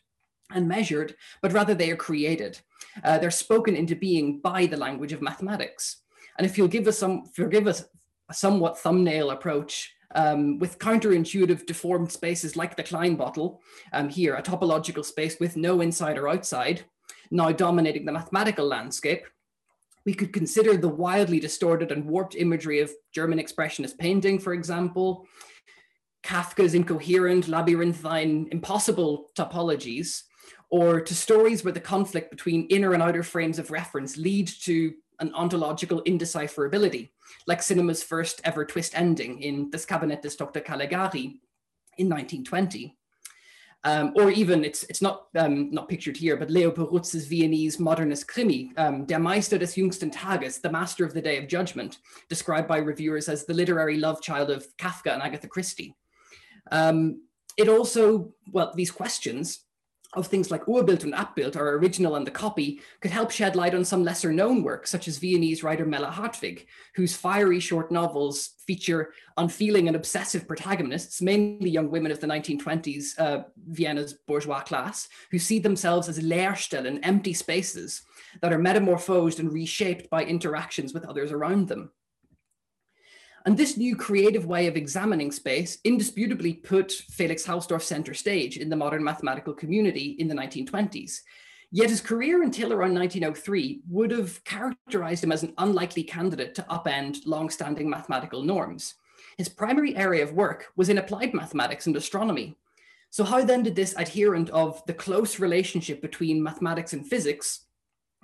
and measured, but rather they are created. They're spoken into being by the language of mathematics. And if you'll give us a somewhat thumbnail approach with counterintuitive deformed spaces like the Klein bottle, here, a topological space with no inside or outside, now dominating the mathematical landscape, we could consider the wildly distorted and warped imagery of German expressionist painting, for example, Kafka's incoherent, labyrinthine, impossible topologies, or to stories where the conflict between inner and outer frames of reference lead to an ontological indecipherability, like cinema's first ever twist ending in Das Kabinett des Dr. Caligari in 1920. Or even, it's not pictured here, but Leo Perutz's Viennese modernist krimi, Der Meister des jüngsten Tages, the master of the day of judgment, described by reviewers as the literary love child of Kafka and Agatha Christie. It also, well, these questions of things like Urbild and Abbild, or original and the copy, could help shed light on some lesser known work, such as Viennese writer Mella Hartwig, whose fiery short novels feature unfeeling and obsessive protagonists, mainly young women of the 1920s, Vienna's bourgeois class, who see themselves as Leerstellen, empty spaces that are metamorphosed and reshaped by interactions with others around them. And this new creative way of examining space indisputably put Felix Hausdorff center stage in the modern mathematical community in the 1920s. Yet his career until around 1903 would have characterized him as an unlikely candidate to upend long-standing mathematical norms. His primary area of work was in applied mathematics and astronomy. So how then did this adherent of the close relationship between mathematics and physics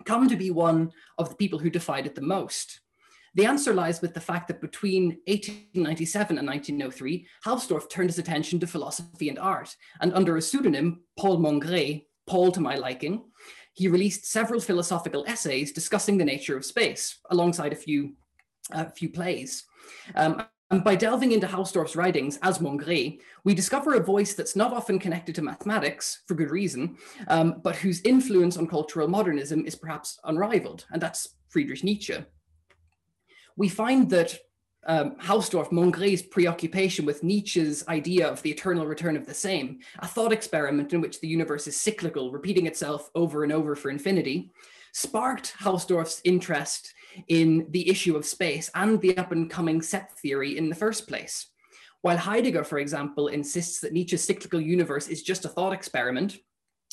come to be one of the people who defied it the most? The answer lies with the fact that between 1897 and 1903, Hausdorff turned his attention to philosophy and art, and under a pseudonym, Paul Mongret, Paul to my liking, he released several philosophical essays discussing the nature of space, alongside a few plays. And by delving into Hausdorff's writings as Mongret, we discover a voice that's not often connected to mathematics, for good reason, but whose influence on cultural modernism is perhaps unrivaled, and that's Friedrich Nietzsche. We find that Hausdorff, Mongret's preoccupation with Nietzsche's idea of the eternal return of the same, a thought experiment in which the universe is cyclical, repeating itself over and over for infinity, sparked Hausdorff's interest in the issue of space and the up-and-coming set theory in the first place. While Heidegger, for example, insists that Nietzsche's cyclical universe is just a thought experiment,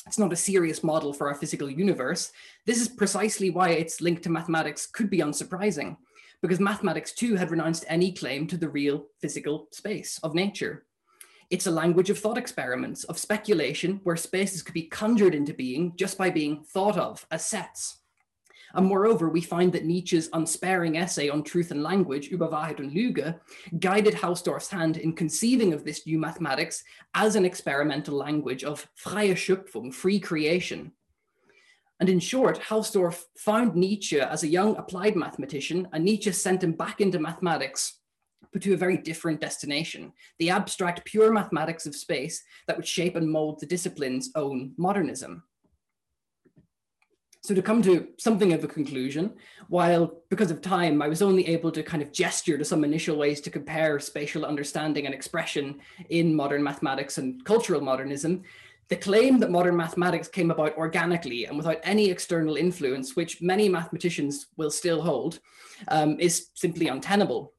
it's not a serious model for our physical universe, this is precisely why its link to mathematics could be unsurprising, because mathematics too had renounced any claim to the real physical space of nature. It's a language of thought experiments, of speculation, where spaces could be conjured into being just by being thought of as sets. And moreover, we find that Nietzsche's unsparing essay on truth and language, Über Wahrheit und Lüge, guided Hausdorff's hand in conceiving of this new mathematics as an experimental language of freie Schöpfung, free creation. And in short, Hausdorff found Nietzsche as a young applied mathematician, and Nietzsche sent him back into mathematics, but to a very different destination, the abstract pure mathematics of space that would shape and mold the discipline's own modernism. So to come to something of a conclusion, while because of time, I was only able to kind of gesture to some initial ways to compare spatial understanding and expression in modern mathematics and cultural modernism, the claim that modern mathematics came about organically and without any external influence, which many mathematicians will still hold, is simply untenable.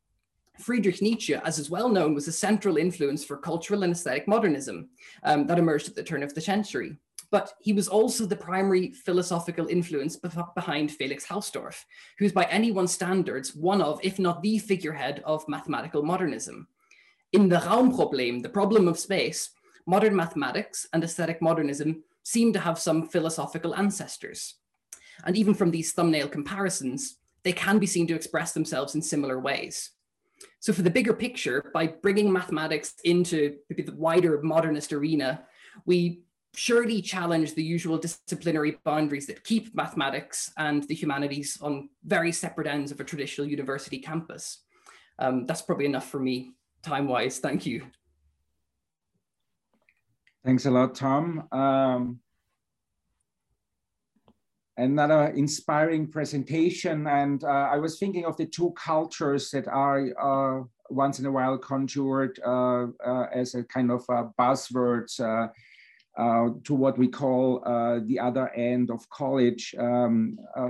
Friedrich Nietzsche, as is well known, was a central influence for cultural and aesthetic modernism that emerged at the turn of the century. But he was also the primary philosophical influence behind Felix Hausdorff, who's by anyone's standards one of, if not the figurehead of mathematical modernism. In the Raumproblem, the problem of space, modern mathematics and aesthetic modernism seem to have some philosophical ancestors. And even from these thumbnail comparisons, they can be seen to express themselves in similar ways. So for the bigger picture, by bringing mathematics into the wider modernist arena, we surely challenge the usual disciplinary boundaries that keep mathematics and the humanities on very separate ends of a traditional university campus. That's probably enough for me, time-wise. Thank you. Thanks a lot, Tom. Another inspiring presentation. And I was thinking of the two cultures that are once in a while conjured as a kind of buzzwords to what we call the other end of college.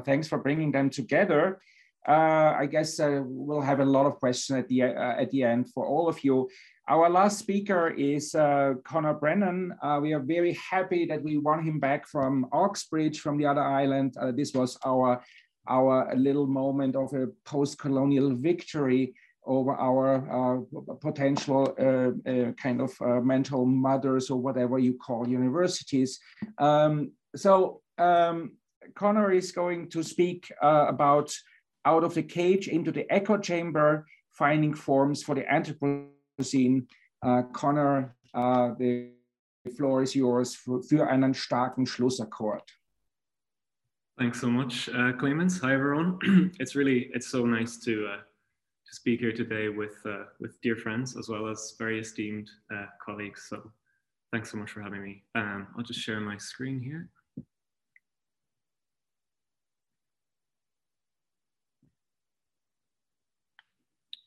Thanks for bringing them together. I guess we'll have a lot of questions at the end for all of you. Our last speaker is Conor Brennan. We are very happy that we won him back from Oxbridge, from the other island. This was our little moment of a post-colonial victory over our potential kind of mental mothers or whatever you call universities. Conor is going to speak about out of the cage into the echo chamber, finding forms for the anthropocene. Conor, the floor is yours für einen starken Schlussakkord. Thanks so much, Clemens. Hi, everyone. It's so nice to speak here today with dear friends, as well as very esteemed colleagues. So thanks so much for having me. I'll just share my screen here.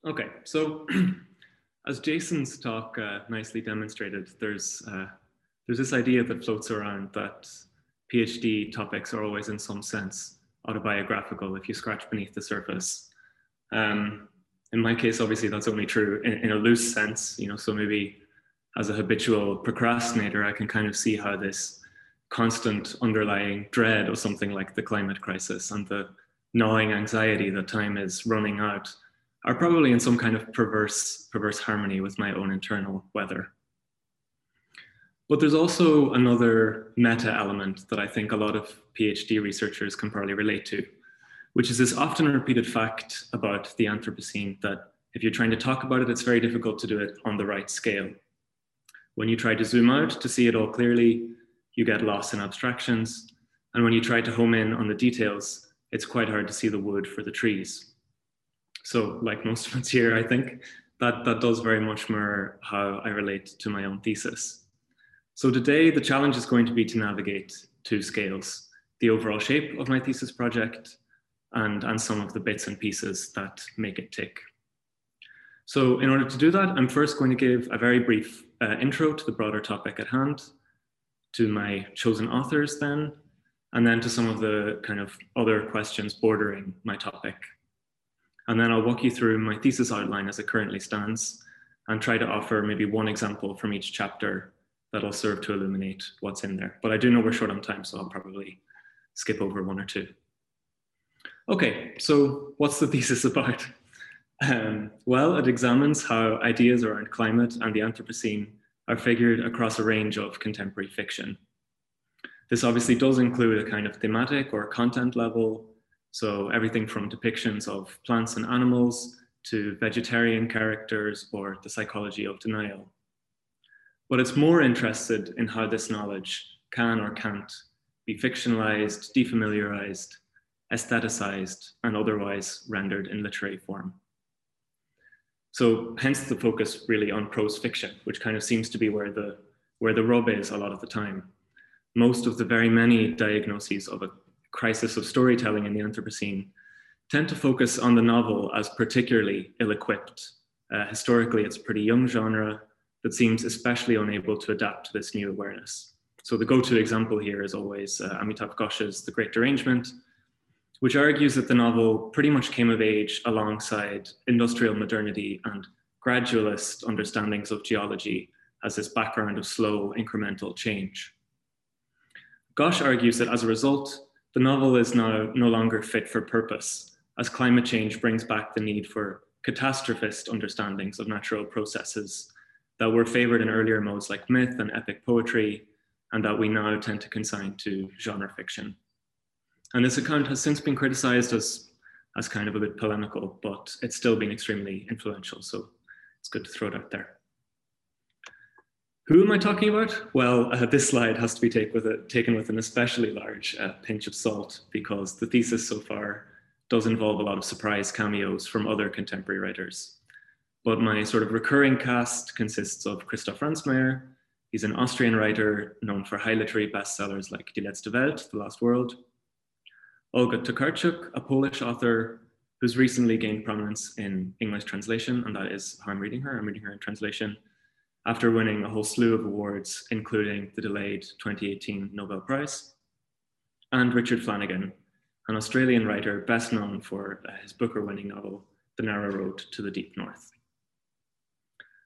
Okay, so as Jason's talk nicely demonstrated, there's this idea that floats around that PhD topics are always in some sense autobiographical if you scratch beneath the surface. In my case, obviously, that's only true in a loose sense, you know, so maybe as a habitual procrastinator, I can kind of see how this constant underlying dread of something like the climate crisis and the gnawing anxiety that time is running out are probably in some kind of perverse harmony with my own internal weather. But there's also another meta element that I think a lot of PhD researchers can probably relate to, which is this often repeated fact about the Anthropocene that if you're trying to talk about it, it's very difficult to do it on the right scale. When you try to zoom out to see it all clearly, you get lost in abstractions. And when you try to home in on the details, it's quite hard to see the wood for the trees. So like most of us here, I think that does very much mirror how I relate to my own thesis. So today, the challenge is going to be to navigate two scales, the overall shape of my thesis project and some of the bits and pieces that make it tick. So in order to do that, I'm first going to give a very brief intro to the broader topic at hand, to my chosen authors then, and then to some of the kind of other questions bordering my topic. And then I'll walk you through my thesis outline as it currently stands and try to offer maybe one example from each chapter that'll serve to illuminate what's in there. But I do know we're short on time, so I'll probably skip over one or two. Okay, so what's the thesis about? Well, it examines how ideas around climate and the Anthropocene are figured across a range of contemporary fiction. This obviously does include a kind of thematic or content level. So everything from depictions of plants and animals to vegetarian characters or the psychology of denial. But it's more interested in how this knowledge can or can't be fictionalized, defamiliarized, aestheticized, and otherwise rendered in literary form. So hence the focus really on prose fiction, which kind of seems to be where the rub is a lot of the time. Most of the very many diagnoses of a crisis of storytelling in the Anthropocene tend to focus on the novel as particularly ill-equipped. Historically, it's a pretty young genre that seems especially unable to adapt to this new awareness. So the go-to example here is always Amitav Ghosh's The Great Derangement, which argues that the novel pretty much came of age alongside industrial modernity and gradualist understandings of geology as this background of slow incremental change. Ghosh argues that as a result, the novel is now no longer fit for purpose, as climate change brings back the need for catastrophist understandings of natural processes that were favored in earlier modes like myth and epic poetry, and that we now tend to consign to genre fiction. And this account has since been criticized as kind of a bit polemical, but it's still been extremely influential. So it's good to throw it out there. Who am I talking about? Well, this slide has to be taken with an especially large pinch of salt, because the thesis so far does involve a lot of surprise cameos from other contemporary writers. But my sort of recurring cast consists of Christoph Ransmayr. He's an Austrian writer known for high literary bestsellers like Die letzte Welt, The Last World. Olga Tokarczuk, a Polish author who's recently gained prominence in English translation, and that is how I'm reading her. I'm reading her in translation after winning a whole slew of awards, including the delayed 2018 Nobel Prize. And Richard Flanagan, an Australian writer best known for his Booker-winning novel, The Narrow Road to the Deep North.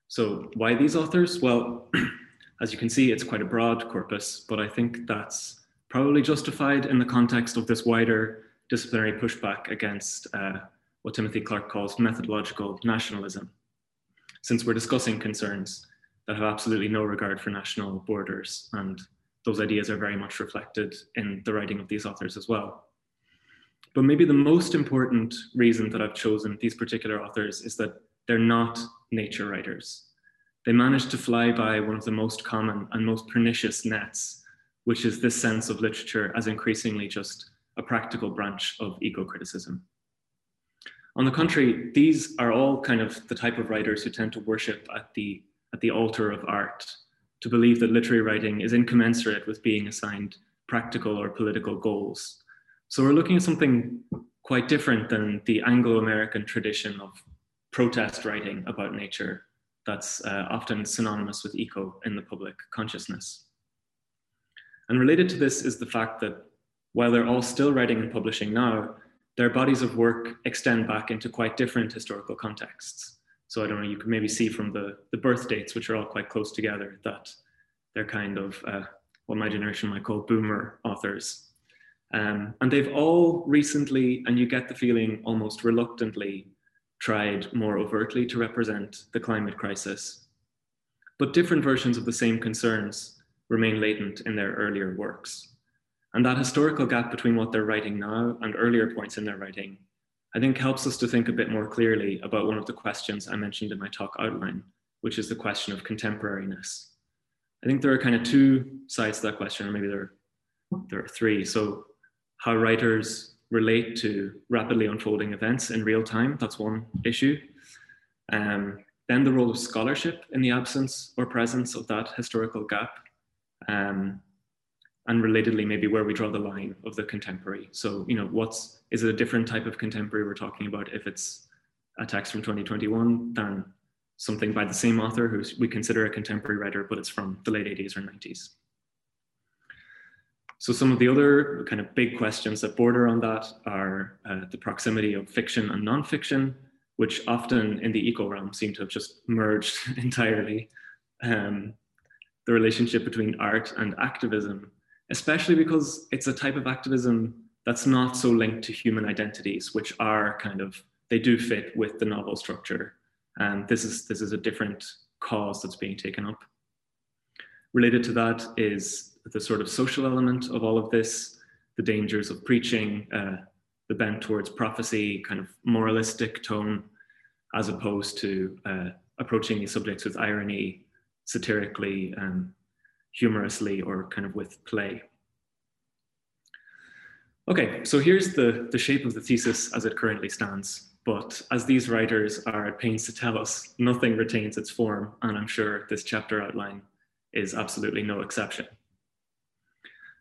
So why these authors? Well, as you can see, it's quite a broad corpus, but I think that's probably justified in the context of this wider disciplinary pushback against what Timothy Clark calls methodological nationalism, since we're discussing concerns that have absolutely no regard for national borders, and those ideas are very much reflected in the writing of these authors as well. But maybe the most important reason that I've chosen these particular authors is that they're not nature writers. They managed to fly by one of the most common and most pernicious nets, which is this sense of literature as increasingly just a practical branch of eco-criticism. On the contrary, these are all kind of the type of writers who tend to worship at the altar of art, to believe that literary writing is incommensurate with being assigned practical or political goals. So we're looking at something quite different than the Anglo-American tradition of protest writing about nature that's often synonymous with eco in the public consciousness. And related to this is the fact that while they're all still writing and publishing now, their bodies of work extend back into quite different historical contexts. So I don't know, you can maybe see from the birth dates, which are all quite close together, that they're kind of what my generation might call boomer authors. And they've all recently, and you get the feeling almost reluctantly, tried more overtly to represent the climate crisis. But different versions of the same concerns remain latent in their earlier works. And that historical gap between what they're writing now and earlier points in their writing, I think, helps us to think a bit more clearly about one of the questions I mentioned in my talk outline, which is the question of contemporariness. I think there are kind of two sides to that question, or maybe there are three. So how writers relate to rapidly unfolding events in real time, that's one issue. Then the role of scholarship in the absence or presence of that historical gap. And relatedly, maybe where we draw the line of the contemporary. So, you know, is it a different type of contemporary we're talking about if it's a text from 2021 than something by the same author who we consider a contemporary writer, but it's from the late 80s or 90s. So some of the other kind of big questions that border on that are the proximity of fiction and nonfiction, which often in the eco realm seem to have just merged entirely. The relationship between art and activism, especially because it's a type of activism that's not so linked to human identities, which are kind of, they do fit with the novel structure. And this is a different cause that's being taken up. Related to that is the sort of social element of all of this, the dangers of preaching, the bent towards prophecy, kind of moralistic tone, as opposed to approaching these subjects with irony, satirically, humorously, or kind of with play. Okay, so here's the shape of the thesis as it currently stands. But as these writers are at pains to tell us, nothing retains its form, and I'm sure this chapter outline is absolutely no exception.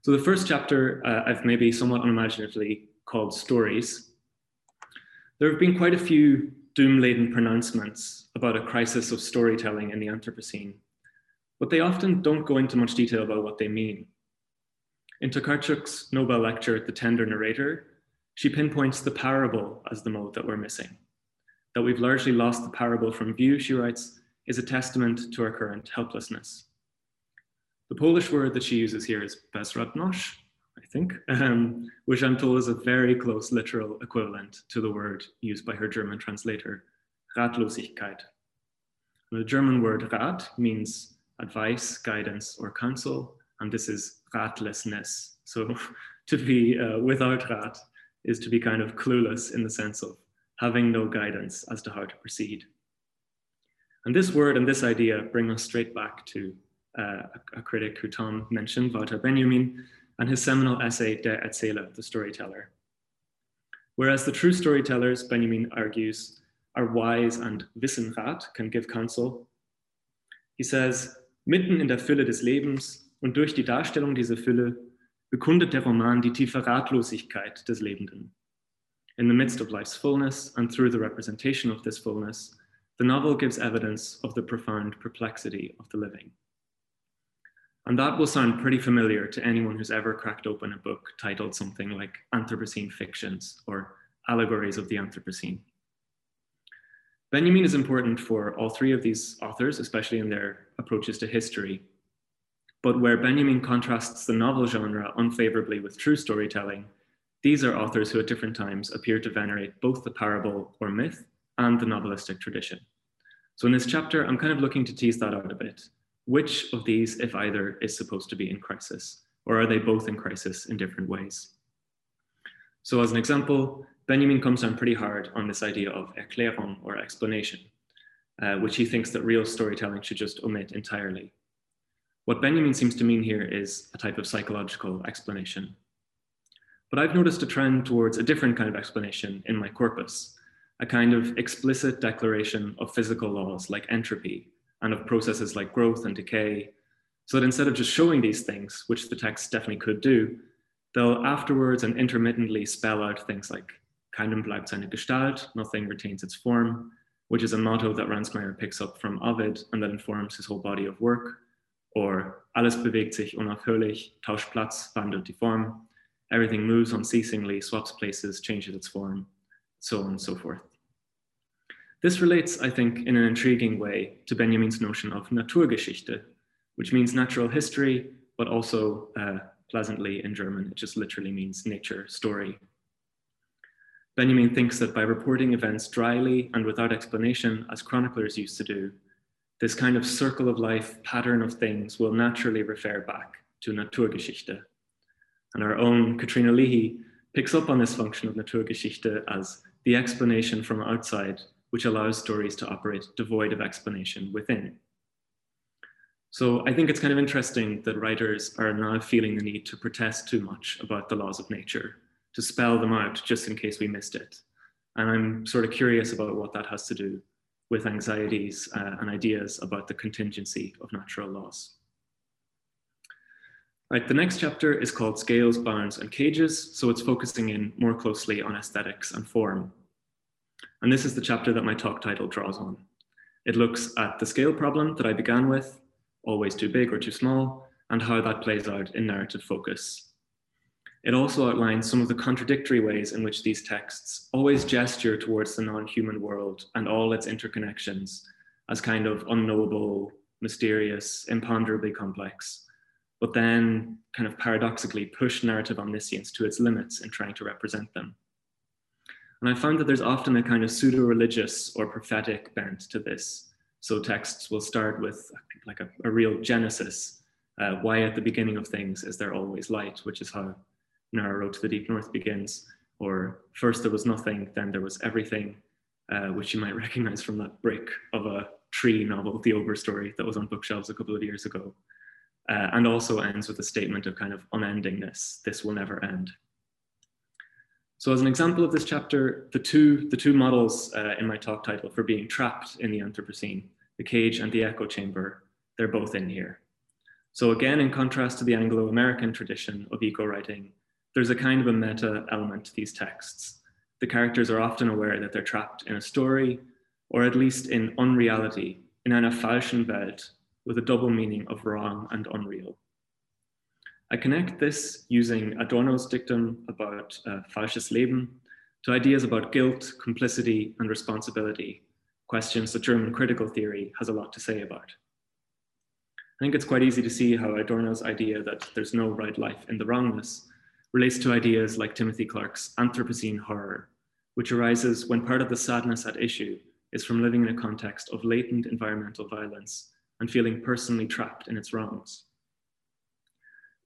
So the first chapter I've maybe somewhat unimaginatively called Stories. There have been quite a few doom-laden pronouncements about a crisis of storytelling in the Anthropocene, but they often don't go into much detail about what they mean. In Tokarczuk's Nobel lecture, The Tender Narrator, she pinpoints the parable as the mode that we're missing. That we've largely lost the parable from view, she writes, is a testament to our current helplessness. The Polish word that she uses here is bezradność, I think, which I'm told is a very close literal equivalent to the word used by her German translator, Ratlosigkeit. And the German word Rat means advice, guidance, or counsel, and this is ratlessness. So to be without Rat is to be kind of clueless in the sense of having no guidance as to how to proceed. And this word and this idea bring us straight back to a critic who Tom mentioned, Wouter Benjamin, and his seminal essay, Der Erzähler, the storyteller. Whereas the true storytellers, Benjamin argues, are wise and wissen Rat, can give counsel. He says, mitten in der Fülle des Lebens und durch die Darstellung dieser Fülle bekundet der Roman die tiefe Ratlosigkeit des Lebenden. In the midst of life's fullness and through the representation of this fullness, the novel gives evidence of the profound perplexity of the living. And that will sound pretty familiar to anyone who's ever cracked open a book titled something like Anthropocene Fictions or Allegories of the Anthropocene. Benjamin is important for all three of these authors, especially in their approaches to history. But where Benjamin contrasts the novel genre unfavorably with true storytelling, these are authors who at different times appear to venerate both the parable or myth and the novelistic tradition. So in this chapter, I'm kind of looking to tease that out a bit. Which of these, if either, is supposed to be in crisis? Or are they both in crisis in different ways? So as an example, Benjamin comes down pretty hard on this idea of Erklärung or explanation, which he thinks that real storytelling should just omit entirely. What Benjamin seems to mean here is a type of psychological explanation. But I've noticed a trend towards a different kind of explanation in my corpus, a kind of explicit declaration of physical laws like entropy and of processes like growth and decay, so that instead of just showing these things, which the text definitely could do, they'll afterwards and intermittently spell out things like "Keinem bleibt seine Gestalt," nothing retains its form, which is a motto that Ransmayr picks up from Ovid and that informs his whole body of work, or "Alles bewegt sich unaufhörlich, tauscht Platz, wandelt die Form," everything moves unceasingly, swaps places, changes its form, so on and so forth. This relates, I think, in an intriguing way to Benjamin's notion of Naturgeschichte, which means natural history, but also pleasantly in German, it just literally means nature story. Benjamin thinks that by reporting events dryly and without explanation, as chroniclers used to do, this kind of circle of life pattern of things will naturally refer back to Naturgeschichte. And our own Katrina Leahy picks up on this function of Naturgeschichte as the explanation from outside, which allows stories to operate devoid of explanation within. So I think it's kind of interesting that writers are now feeling the need to protest too much about the laws of nature, to spell them out just in case we missed it. And I'm sort of curious about what that has to do with anxieties and ideas about the contingency of natural laws. Right, the next chapter is called Scales, Bounds and Cages. So it's focusing in more closely on aesthetics and form. And this is the chapter that my talk title draws on. It looks at the scale problem that I began with, always too big or too small, and how that plays out in narrative focus. It also outlines some of the contradictory ways in which these texts always gesture towards the non-human world and all its interconnections as kind of unknowable, mysterious, imponderably complex, but then kind of paradoxically push narrative omniscience to its limits in trying to represent them. And I found that there's often a kind of pseudo-religious or prophetic bent to this. So texts will start with like a real genesis. Why at the beginning of things is there always light, which is how Narrow Road to the Deep North begins, or first there was nothing, then there was everything, which you might recognize from that break of a tree novel, The Overstory, that was on bookshelves a couple of years ago. And also ends with a statement of kind of unendingness. This will never end. So as an example of this chapter, the two models in my talk title for being trapped in the Anthropocene, the cage and the echo chamber, they're both in here. So again, in contrast to the Anglo-American tradition of eco-writing, there's a kind of a meta element to these texts. The characters are often aware that they're trapped in a story, or at least in unreality, in einer falschen Welt, with a double meaning of wrong and unreal. I connect this using Adorno's dictum about falsches Leben to ideas about guilt, complicity, and responsibility, questions that German critical theory has a lot to say about. I think it's quite easy to see how Adorno's idea that there's no right life in the wrongness relates to ideas like Timothy Clark's Anthropocene horror, which arises when part of the sadness at issue is from living in a context of latent environmental violence and feeling personally trapped in its wrongs.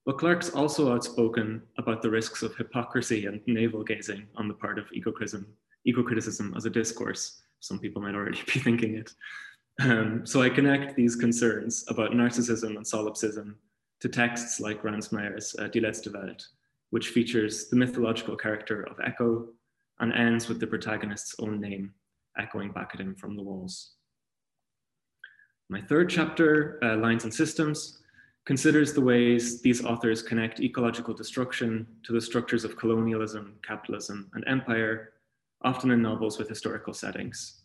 But Clark's also outspoken about the risks of hypocrisy and navel-gazing on the part of eco-criticism as a discourse. Some people might already be thinking it. So I connect these concerns about narcissism and solipsism to texts like Ransmayr's Die letzte Welt, which features the mythological character of Echo and ends with the protagonist's own name echoing back at him from the walls. My third chapter, Lines and Systems, considers the ways these authors connect ecological destruction to the structures of colonialism, capitalism, and empire, often in novels with historical settings.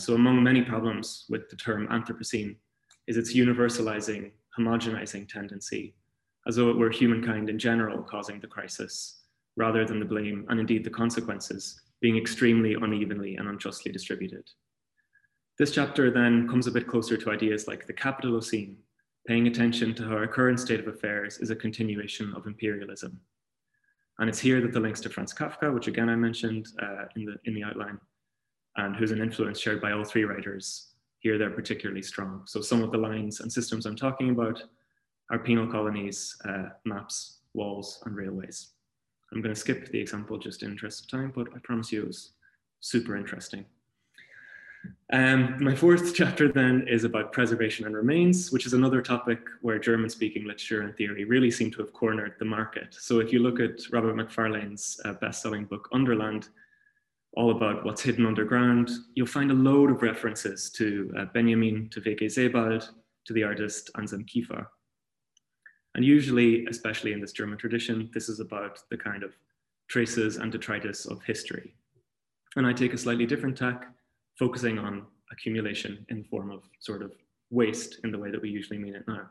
So among many problems with the term Anthropocene is its universalizing, homogenizing tendency, as though it were humankind in general causing the crisis, rather than the blame and indeed the consequences being extremely unevenly and unjustly distributed. This chapter then comes a bit closer to ideas like the Capitalocene, paying attention to how our current state of affairs is a continuation of imperialism. And it's here that the links to Franz Kafka, which again I mentioned in the outline, and who's an influence shared by all three writers, here they're particularly strong. So some of the lines and systems I'm talking about are penal colonies, maps, walls, and railways. I'm gonna skip the example just in interest of time, but I promise you it was super interesting. My fourth chapter then is about preservation and remains, which is another topic where German-speaking literature and theory really seem to have cornered the market. So if you look at Robert McFarlane's best-selling book, Underland, all about what's hidden underground, you'll find a load of references to Benjamin, to Veke Sebald, to the artist Anselm Kiefer. And usually, especially in this German tradition, this is about the kind of traces and detritus of history. And I take a slightly different tack, focusing on accumulation in the form of sort of waste in the way that we usually mean it now.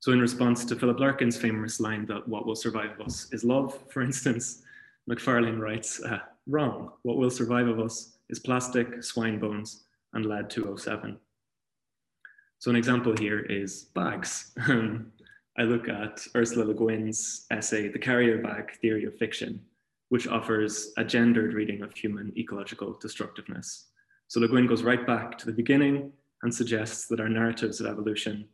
So in response to Philip Larkin's famous line that what will survive of us is love, for instance, MacFarlane writes, wrong, what will survive of us is plastic, swine bones, and lead 207. So an example here is bags. I look at Ursula Le Guin's essay, The Carrier Bag Theory of Fiction, which offers a gendered reading of human ecological destructiveness. So Le Guin goes right back to the beginning and suggests that our narratives of evolution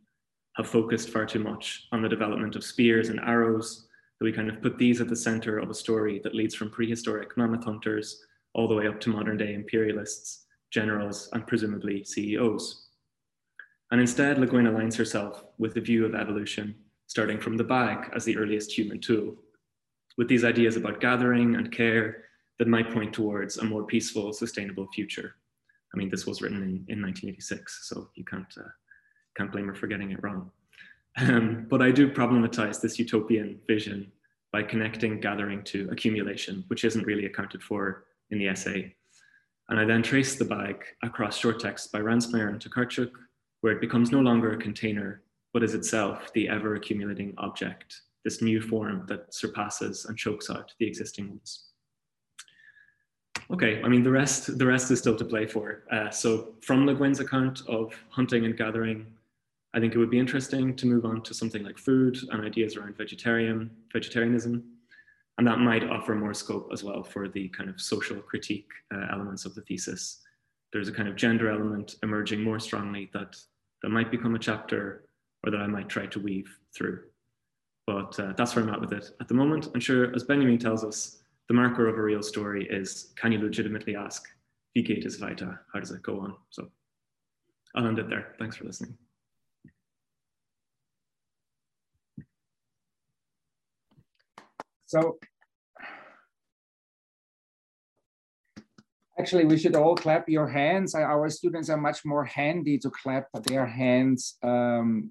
have focused far too much on the development of spears and arrows, that we kind of put these at the center of a story that leads from prehistoric mammoth hunters all the way up to modern day imperialists, generals, and presumably CEOs. And instead, Le Guin aligns herself with the view of evolution starting from the bag as the earliest human tool, with these ideas about gathering and care that might point towards a more peaceful, sustainable future. I mean, this was written in 1986, so you can't blame her for getting it wrong. But I do problematize this utopian vision by connecting gathering to accumulation, which isn't really accounted for in the essay. And I then trace the bag across short texts by Ransmayr and Tokarczuk, where it becomes no longer a container, but is itself the ever accumulating object, this new form that surpasses and chokes out the existing ones. Okay, I mean, the rest is still to play for. So from Le Guin's account of hunting and gathering, I think it would be interesting to move on to something like food and ideas around vegetarianism. And that might offer more scope as well for the kind of social critique elements of the thesis. There's a kind of gender element emerging more strongly that might become a chapter, or that I might try to weave through. But that's where I'm at with it at the moment. And sure, as Benjamin tells us, the marker of a real story is, can you legitimately ask, wie geht es weiter? How does it go on? So I'll end it there. Thanks for listening. So actually, we should all clap your hands. Our students are much more handy to clap their hands when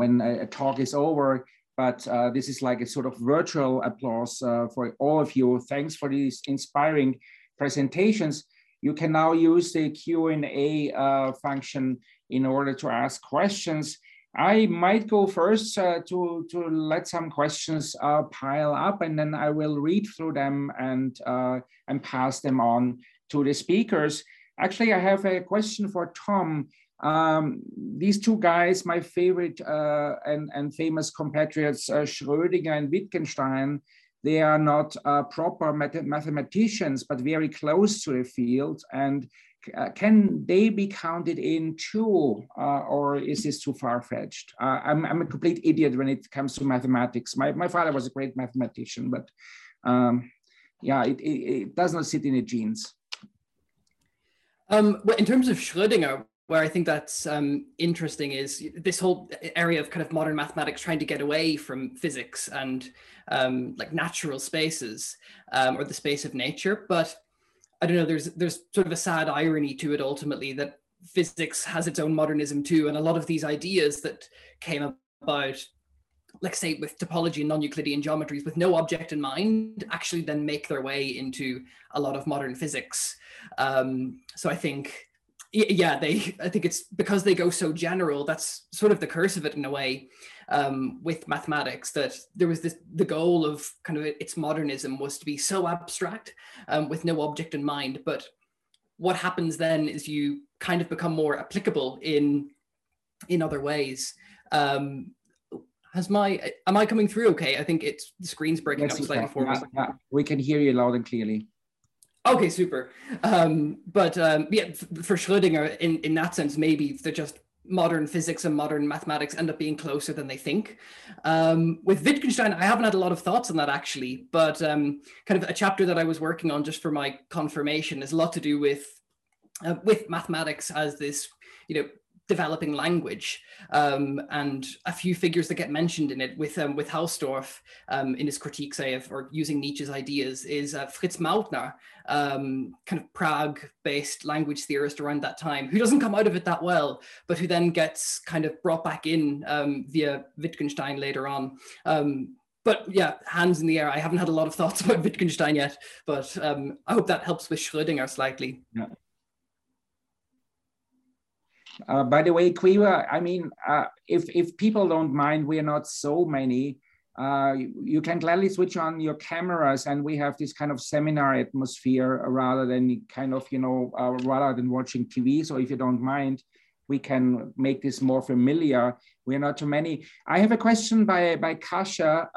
a talk is over. But this is like a sort of virtual applause for all of you. Thanks for these inspiring presentations. You can now use the Q&A function in order to ask questions. I might go first to let some questions pile up, and then I will read through them and pass them on to the speakers. Actually, I have a question for Tom. These two guys, my favorite and famous compatriots, Schrödinger and Wittgenstein, they are not proper mathematicians, but very close to the field. And can they be counted in too, or is this too far-fetched? I'm a complete idiot when it comes to mathematics. My father was a great mathematician, but yeah, it does not sit in the genes. Well, in terms of Schrödinger, where I think that's interesting is this whole area of kind of modern mathematics trying to get away from physics and like natural spaces or the space of nature. But I don't know, there's sort of a sad irony to it ultimately that physics has its own modernism too. And a lot of these ideas that came about, like say with topology and non-Euclidean geometries with no object in mind, actually then make their way into a lot of modern physics. So I think, yeah, I think it's because they go so general, that's sort of the curse of it in a way with mathematics, that there was the goal of kind of its modernism was to be so abstract with no object in mind. But what happens then is you kind of become more applicable in other ways. Am I coming through okay? I think the screen's breaking up slightly for me. Yeah, we can hear you loud and clearly. Okay, super. Yeah, for Schrödinger, in that sense, maybe they're just modern physics and modern mathematics end up being closer than they think. With Wittgenstein, I haven't had a lot of thoughts on that actually, but kind of a chapter that I was working on just for my confirmation is a lot to do with mathematics as this, you know, developing language, and a few figures that get mentioned in it with Hausdorff in his critique, say, or using Nietzsche's ideas, is Fritz Mautner, kind of Prague-based language theorist around that time, who doesn't come out of it that well, but who then gets kind of brought back in via Wittgenstein later on. But yeah, hands in the air. I haven't had a lot of thoughts about Wittgenstein yet, but I hope that helps with Schrödinger slightly. Yeah. By the way, Quiva, I mean, if people don't mind, we are not so many. You can gladly switch on your cameras, and we have this kind of seminar atmosphere rather than kind of, you know, rather than watching TV. So if you don't mind, we can make this more familiar. We're not too many. I have a question by Kasia,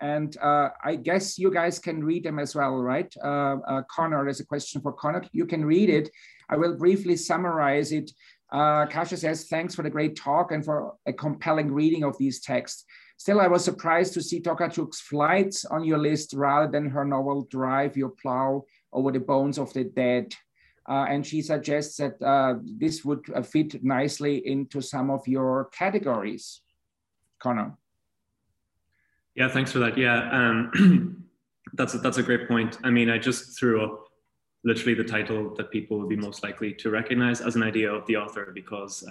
and I guess you guys can read them as well, right? Connor, there's a question for Connor. You can read it. I will briefly summarize it. Kasia says, thanks for the great talk and for a compelling reading of these texts. Still, I was surprised to see Tokarczuk's Flights on your list rather than her novel Drive Your Plow Over the Bones of the Dead. And she suggests that this would fit nicely into some of your categories. Connor. Yeah, thanks for that. Yeah, that's a great point. I mean, I just threw up literally the title that people would be most likely to recognize as an idea of the author, because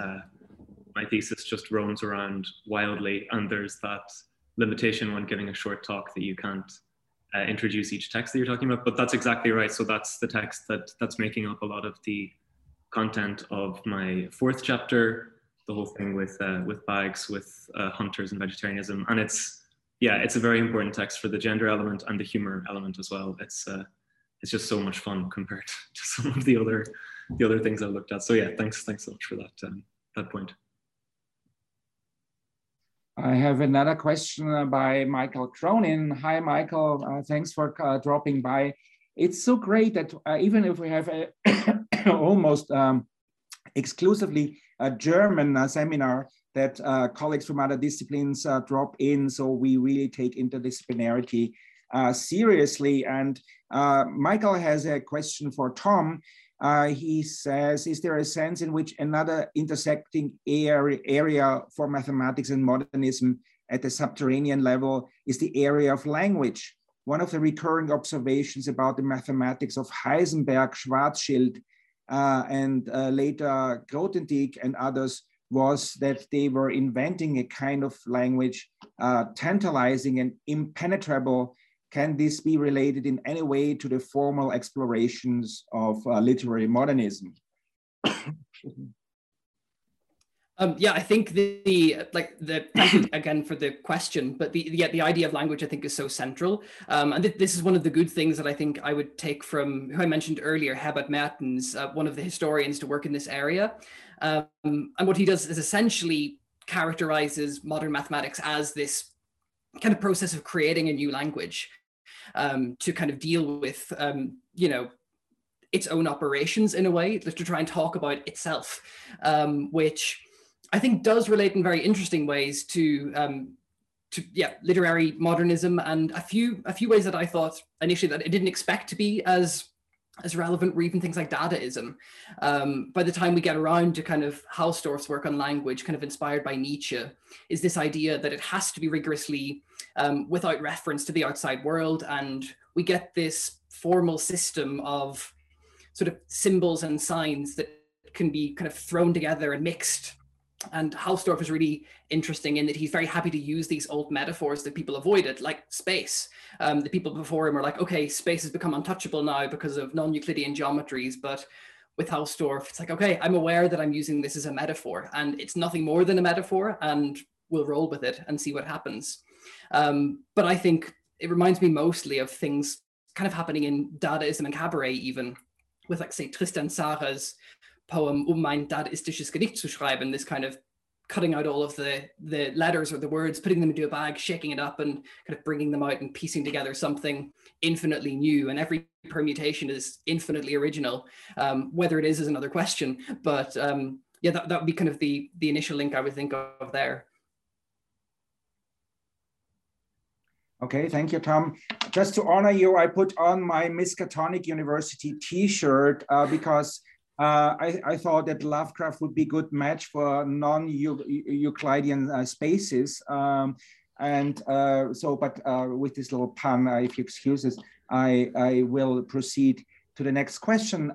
my thesis just roams around wildly, and there's that limitation when giving a short talk that you can't introduce each text that you're talking about. But that's exactly right. So that's the text that's making up a lot of the content of my fourth chapter, the whole thing with bags, with hunters and vegetarianism. And it's, yeah, it's a very important text for the gender element and the humor element as well. It's just so much fun compared to some of the other things I've looked at. So yeah, thanks so much for that that point. I have another question by Michael Cronin. Hi, Michael. Thanks for dropping by. It's so great that even if we have a almost exclusively a German seminar, that colleagues from other disciplines drop in. So we really take interdisciplinarity seriously. And Michael has a question for Tom. He says, is there a sense in which another intersecting area for mathematics and modernism at the subterranean level is the area of language? One of the recurring observations about the mathematics of Heisenberg, Schwarzschild, and later Grothendieck and others was that they were inventing a kind of language, tantalizing and impenetrable. Can this be related in any way to the formal explorations of literary modernism? Yeah, I think again, for the question, but the idea of language, I think, is so central. And this is one of the good things that I think I would take from who I mentioned earlier, Herbert Mehrtens, one of the historians to work in this area. And what he does is essentially characterizes modern mathematics as this kind of process of creating a new language to kind of deal with, you know, its own operations in a way, to try and talk about itself, which I think does relate in very interesting ways to literary modernism, and a few ways that I thought initially that I didn't expect to be as relevant, or even things like Dadaism. By the time we get around to kind of Hausdorff's work on language, kind of inspired by Nietzsche, is this idea that it has to be rigorously without reference to the outside world, and we get this formal system of sort of symbols and signs that can be kind of thrown together and mixed. And Hausdorff is really interesting in that he's very happy to use these old metaphors that people avoided, like space. The people before him are like, okay, space has become untouchable now because of non-Euclidean geometries. But with Hausdorff, it's like, okay, I'm aware that I'm using this as a metaphor, and it's nothing more than a metaphor, and we'll roll with it and see what happens. But I think it reminds me mostly of things kind of happening in Dadaism and Cabaret, even with, like, say, Tristan Sarra's poem, mein dadaistisches Gedicht zu schreiben, this kind of cutting out all of the letters or the words, putting them into a bag, shaking it up and kind of bringing them out and piecing together something infinitely new. And every permutation is infinitely original. Whether it is another question, but yeah, that would be kind of the initial link I would think of there. Okay, thank you, Tom. Just to honor you, I put on my Miskatonic University t-shirt because I thought that Lovecraft would be a good match for non-Euclidean spaces. So with this little pun, if you excuse us, I will proceed to the next question.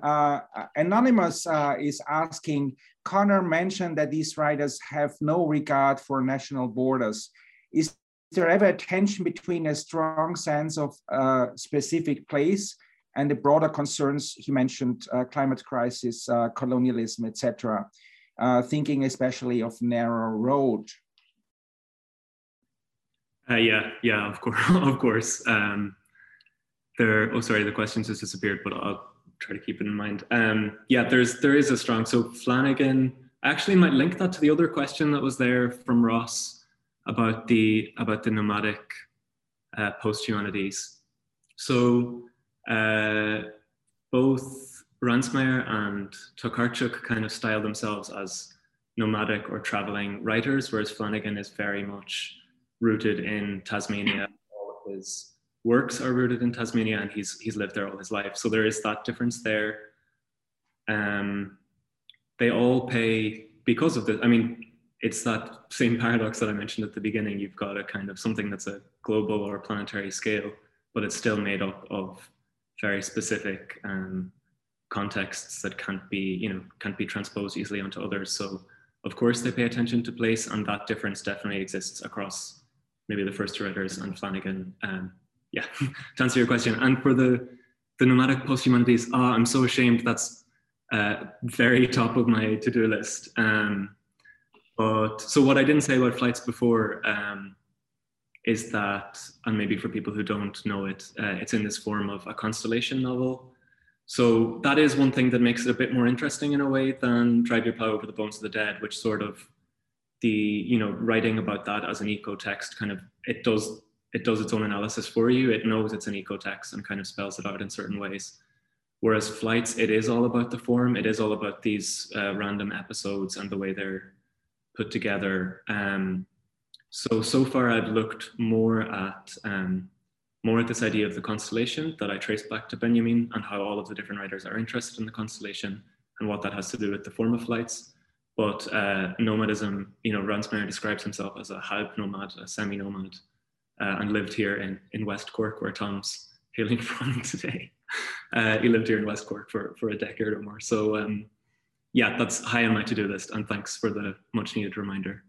Anonymous is asking, Connor mentioned that these writers have no regard for national borders. Is there ever a tension between a strong sense of a specific place and the broader concerns he mentioned, climate crisis, colonialism, etc., thinking especially of Narrow Road? Yeah, of course, of course. Oh, sorry, the question just disappeared, but I'll try to keep it in mind. Yeah, there is a strong, so Flanagan actually might link that to the other question that was there from Ross about the nomadic post-humanities. So both Ransmayr and Tokarczuk kind of style themselves as nomadic or traveling writers, whereas Flanagan is very much rooted in Tasmania. All of his works are rooted in Tasmania, and he's lived there all his life. So there is that difference there. They all pay, because of this, I mean, it's that same paradox that I mentioned at the beginning. You've got a kind of something that's a global or planetary scale, but it's still made up of very specific contexts that can't be transposed easily onto others. So of course they pay attention to place, and that difference definitely exists across maybe the first two writers and Flanagan. Yeah, to answer your question. And for the nomadic post-humanities, I'm so ashamed, that's very top of my to-do list. So what I didn't say about Flights before is that, and maybe for people who don't know it, it's in this form of a constellation novel. So that is one thing that makes it a bit more interesting in a way than Drive Your Plow Over the Bones of the Dead, which sort of writing about that as an eco-text kind of, it does its own analysis for you. It knows it's an eco-text and kind of spells it out in certain ways. Whereas Flights, it is all about the form. It is all about these random episodes and the way they're put together. So far I've looked more at this idea of the constellation that I trace back to Benjamin and how all of the different writers are interested in the constellation and what that has to do with the form of Flights. But nomadism, Ransmayr describes himself as a halb-nomad, a semi-nomad, and lived here in West Cork, where Tom's hailing from today. He lived here in West Cork for a decade or more. So yeah, that's high on my to-do list, and thanks for the much-needed reminder.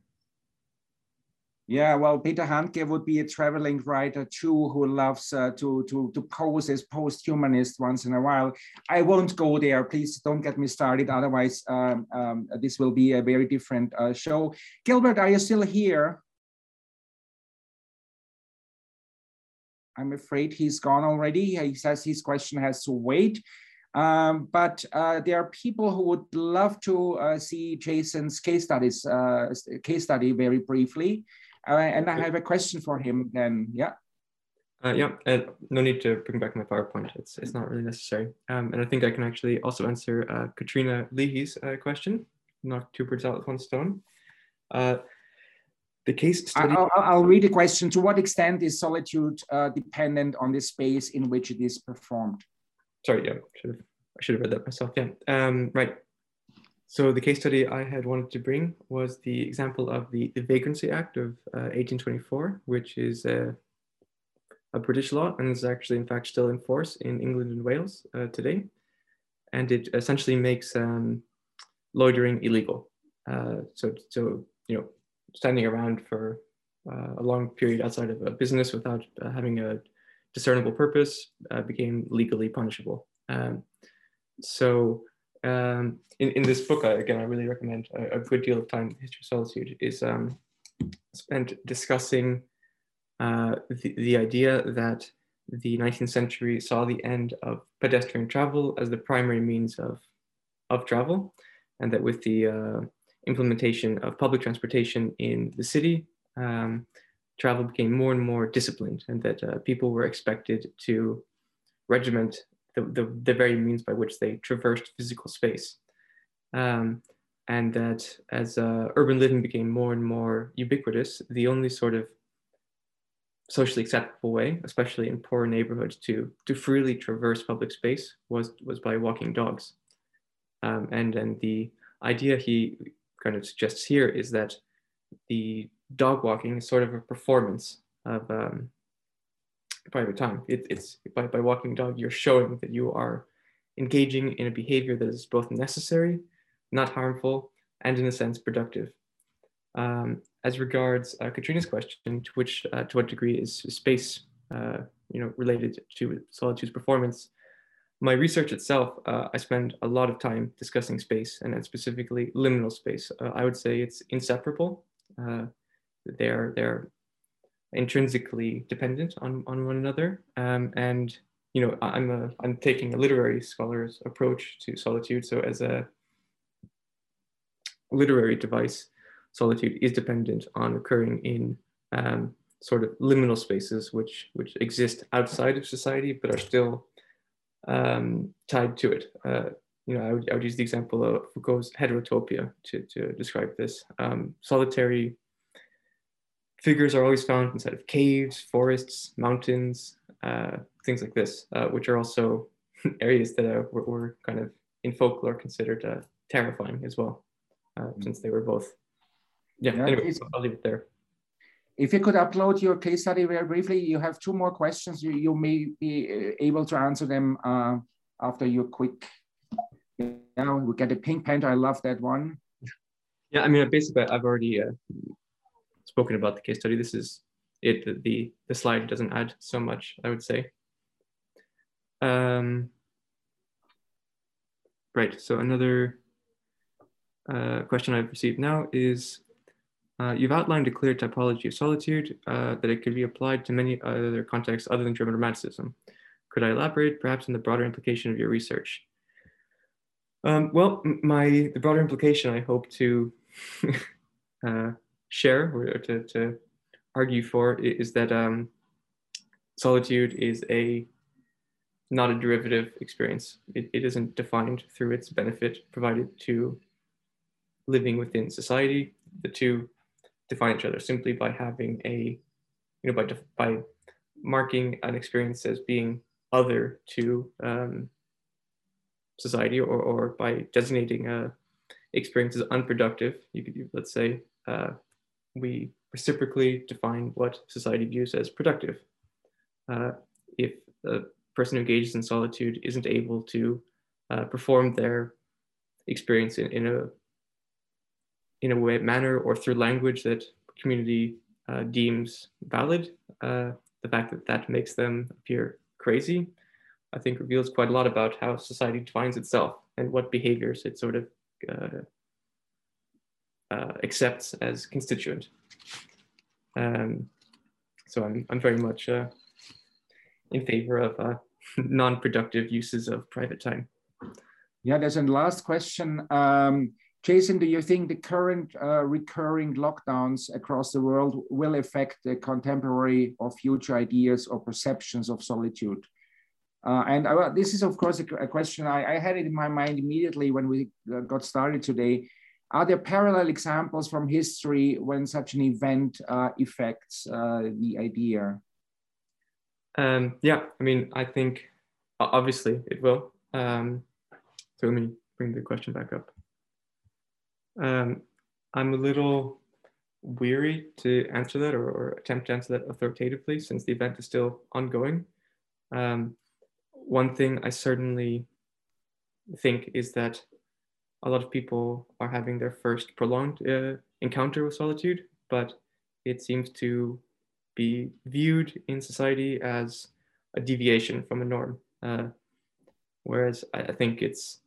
Yeah, well, Peter Handke would be a traveling writer too, who loves to pose as post-humanist once in a while. I won't go there, please don't get me started, otherwise this will be a very different show. Gilbert, are you still here? I'm afraid he's gone already. He says his question has to wait. But there are people who would love to see Jason's case study very briefly. And I have a question for him then, yeah? No need to bring back my PowerPoint. It's not really necessary. And I think I can actually also answer Katrina Leahy's question. Knock two birds out with one stone. The case study... I'll read the question. To what extent is solitude dependent on the space in which it is performed? Sorry, yeah, I should have read that myself, yeah. Right. So the case study I had wanted to bring was the example of the Vagrancy Act of 1824, which is a British law and is actually in fact still in force in England and Wales today. And it essentially makes loitering illegal. So standing around for a long period outside of a business without having a discernible purpose became legally punishable. In this book, again, I really recommend a good deal of time, History of Solitude, is spent discussing the idea that the 19th century saw the end of pedestrian travel as the primary means of travel, and that with the implementation of public transportation in the city, travel became more and more disciplined, and that people were expected to regiment the very means by which they traversed physical space. And that as urban living became more and more ubiquitous, the only sort of socially acceptable way, especially in poor neighborhoods, to freely traverse public space was by walking dogs. And then the idea he kind of suggests here is that the dog walking is sort of a performance of private time. It's by walking a dog, you're showing that you are engaging in a behavior that is both necessary, not harmful, and in a sense productive. As regards Katrina's question, to what degree is space related to solitude's performance? My research itself, I spend a lot of time discussing space, and specifically liminal space. I would say it's inseparable. They're intrinsically dependent on one another. And you know, I'm taking a literary scholar's approach to solitude. So as a literary device, solitude is dependent on occurring in sort of liminal spaces, which exist outside of society but are still tied to it. I would use the example of Foucault's heterotopia to describe this. Solitary figures are always found inside of caves, forests, mountains, things like this, which are also areas that were kind of in folklore considered terrifying as well, since they were both. Yeah, anyway, I'll leave it there. If you could upload your case study very briefly, you have two more questions. You may be able to answer them after your quick. Now we get a pink panther. I love that one. Yeah, I mean, basically, I've already spoken about the case study. This is it. The slide doesn't add so much, I would say. Right. So another question I've received now is. You've outlined a clear typology of solitude that it could be applied to many other contexts other than German Romanticism. Could I elaborate perhaps on the broader implication of your research? Well, the broader implication I hope to share or to argue for is that solitude is not a derivative experience. It isn't defined through its benefit provided to living within society. The two define each other simply by having by marking an experience as being other to society, or by designating experience as unproductive. You could, let's say, we reciprocally define what society views as productive. If a person who engages in solitude isn't able to perform their experience in a manner or through language that community deems valid, the fact that makes them appear crazy, I think reveals quite a lot about how society defines itself and what behaviors it sort of accepts as constituent. So I'm very much in favor of non-productive uses of private time. Yeah, there's a last question. Jason, do you think the current recurring lockdowns across the world will affect the contemporary or future ideas or perceptions of solitude? And this is, of course, a question I had it in my mind immediately when we got started today. Are there parallel examples from history when such an event affects the idea? Yeah, I mean, I think obviously it will. So let me bring the question back up. I'm a little weary to answer that or attempt to answer that authoritatively since the event is still ongoing. One thing I certainly think is that a lot of people are having their first prolonged encounter with solitude, but it seems to be viewed in society as a deviation from a norm. Whereas I think it's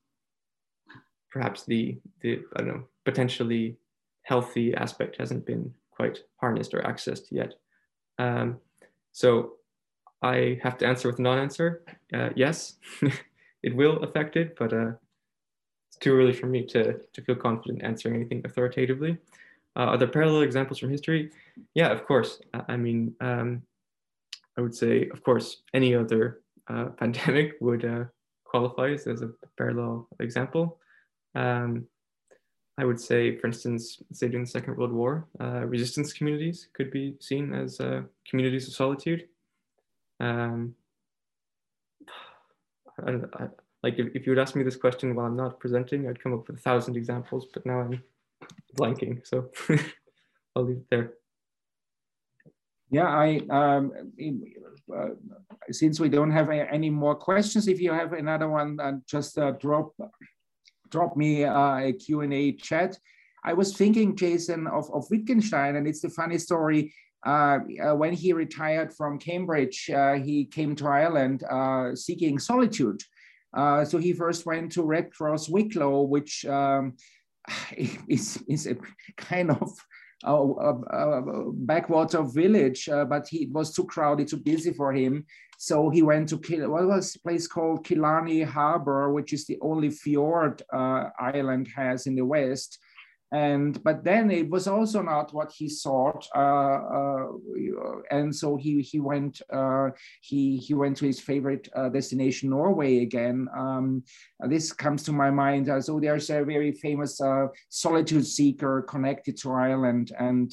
perhaps the potentially healthy aspect hasn't been quite harnessed or accessed yet. So I have to answer with non-answer. Yes, it will affect it, but it's too early for me to feel confident answering anything authoritatively. Are there parallel examples from history? Yeah, of course. I mean, I would say, of course, any other pandemic would qualify as a parallel example. I would say, for instance, say during the Second World War, resistance communities could be seen as communities of solitude. I Like if you would ask me this question while I'm not presenting, I'd come up with 1,000 examples, but now I'm blanking. So I'll leave it there. Yeah, since we don't have any more questions, if you have another one, just drop me a Q&A chat. I was thinking, Jason, of Wittgenstein, and it's the funny story. When he retired from Cambridge, he came to Ireland seeking solitude. So he first went to Red Cross Wicklow, which is a kind of backwater village, but it was too crowded, too busy for him. So he went to what was a place called Killarney Harbour, which is the only fjord Ireland has in the west. But then it was also not what he sought, and so he went to his favorite destination, Norway again. This comes to my mind. So there's a very famous solitude seeker connected to Ireland, and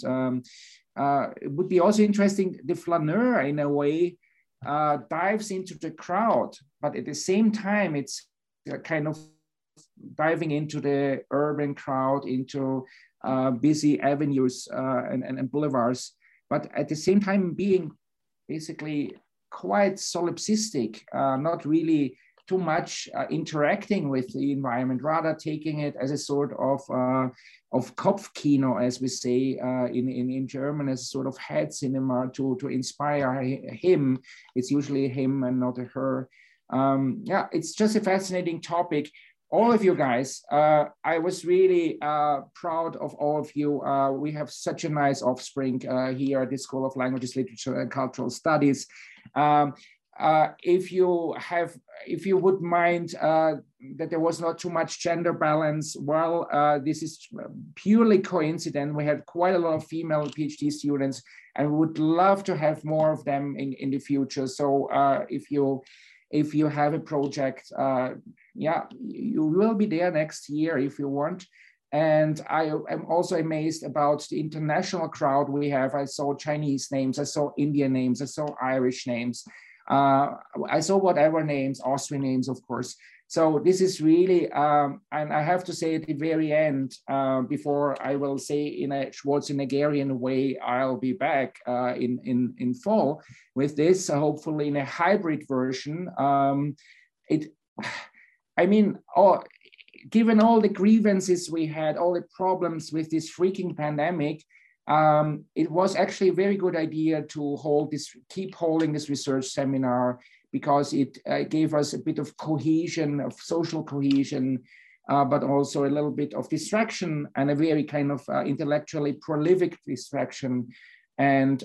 it would be also interesting. The flaneur, in a way, dives into the crowd, but at the same time, it's a kind of diving into the urban crowd, into busy avenues and boulevards, but at the same time being basically quite solipsistic, not really too much interacting with the environment, rather taking it as a sort of Kopfkino, as we say in German, as a sort of head cinema to inspire him. It's usually him and not her. Yeah, it's just a fascinating topic. All of you guys, I was really proud of all of you. We have such a nice offspring here at the School of Languages, Literature and Cultural Studies. If you would mind that there was not too much gender balance, well, this is purely coincident. We had quite a lot of female PhD students, and we would love to have more of them in the future. So if you have a project, yeah, you will be there next year if you want. And I am also amazed about the international crowd we have. I saw Chinese names, I saw Indian names, I saw Irish names. I saw whatever names, Austrian names, of course. So this is really, and I have to say at the very end, before I will say in a Schwarzeneggerian way, I'll be back in fall with this, hopefully in a hybrid version. I mean, given all the grievances we had, all the problems with this freaking pandemic, it was actually a very good idea to hold this, keep holding this research seminar, because it gave us a bit of cohesion, of social cohesion, but also a little bit of distraction, and a very kind of intellectually prolific distraction. And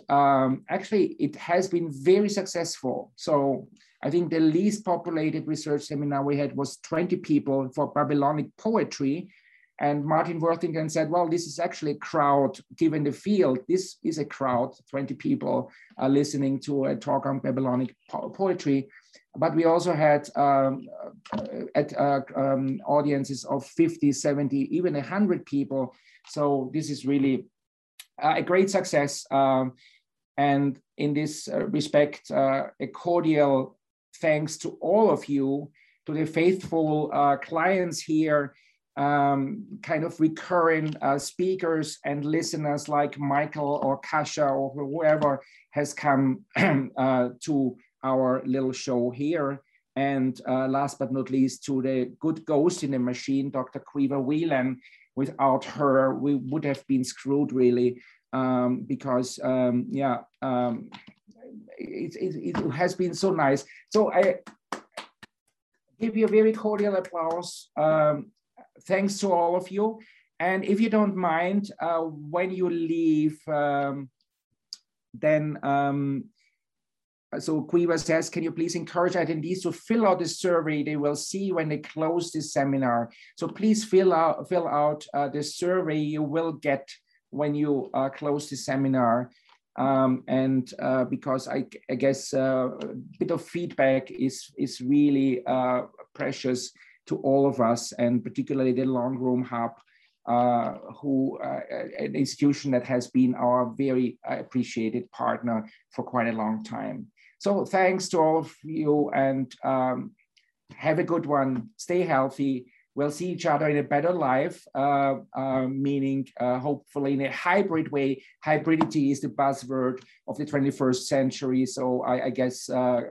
actually, it has been very successful. So I think the least populated research seminar we had was 20 people for Babylonic poetry. And Martin Worthington said, well, this is actually a crowd, given the field, this is a crowd, 20 people are listening to a talk on Babylonic poetry. But we also had audiences of 50, 70, even 100 people. So this is really a great success. And in this respect, a cordial thanks to all of you, to the faithful clients here, kind of recurring speakers and listeners like Michael or Kasia or whoever has come to our little show here. And last but not least, to the good ghost in the machine, Dr. Caoimhe Whelan. Without her, we would have been screwed really, because yeah, it has been so nice. So I give you a very cordial applause. Thanks to all of you. And if you don't mind, when you leave, then, so Caoimhe says, can you please encourage attendees to fill out the survey they will see when they close this seminar. So please fill out the survey you will get when you close the seminar. And because I guess a bit of feedback is really precious to all of us, and particularly the Long Room Hub, an institution that has been our very appreciated partner for quite a long time. So thanks to all of you, and Have a good one. Stay healthy. We'll see each other in a better life, meaning hopefully in a hybrid way. Hybridity is the buzzword of the 21st century. So I guess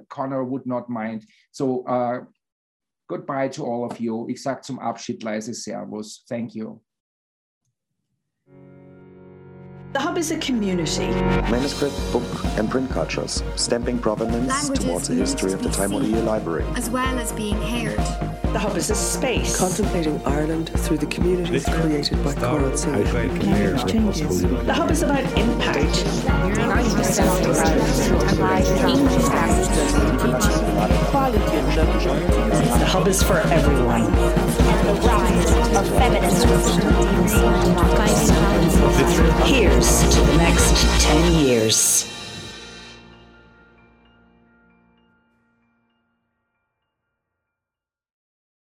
Connor would not mind. So goodbye to all of you. Ich sag zum Abschied leise Servus. Thank you. The Hub is a community. Manuscript, book, and print cultures, stamping provenance languages towards the history of the Taimuriya library, as well as being heard. The Hub is a space contemplating Ireland through the communities created by Coral Sound. The Hub is about impact. The Hub is for everyone. The rise of feminism. Here's to the next 10 years.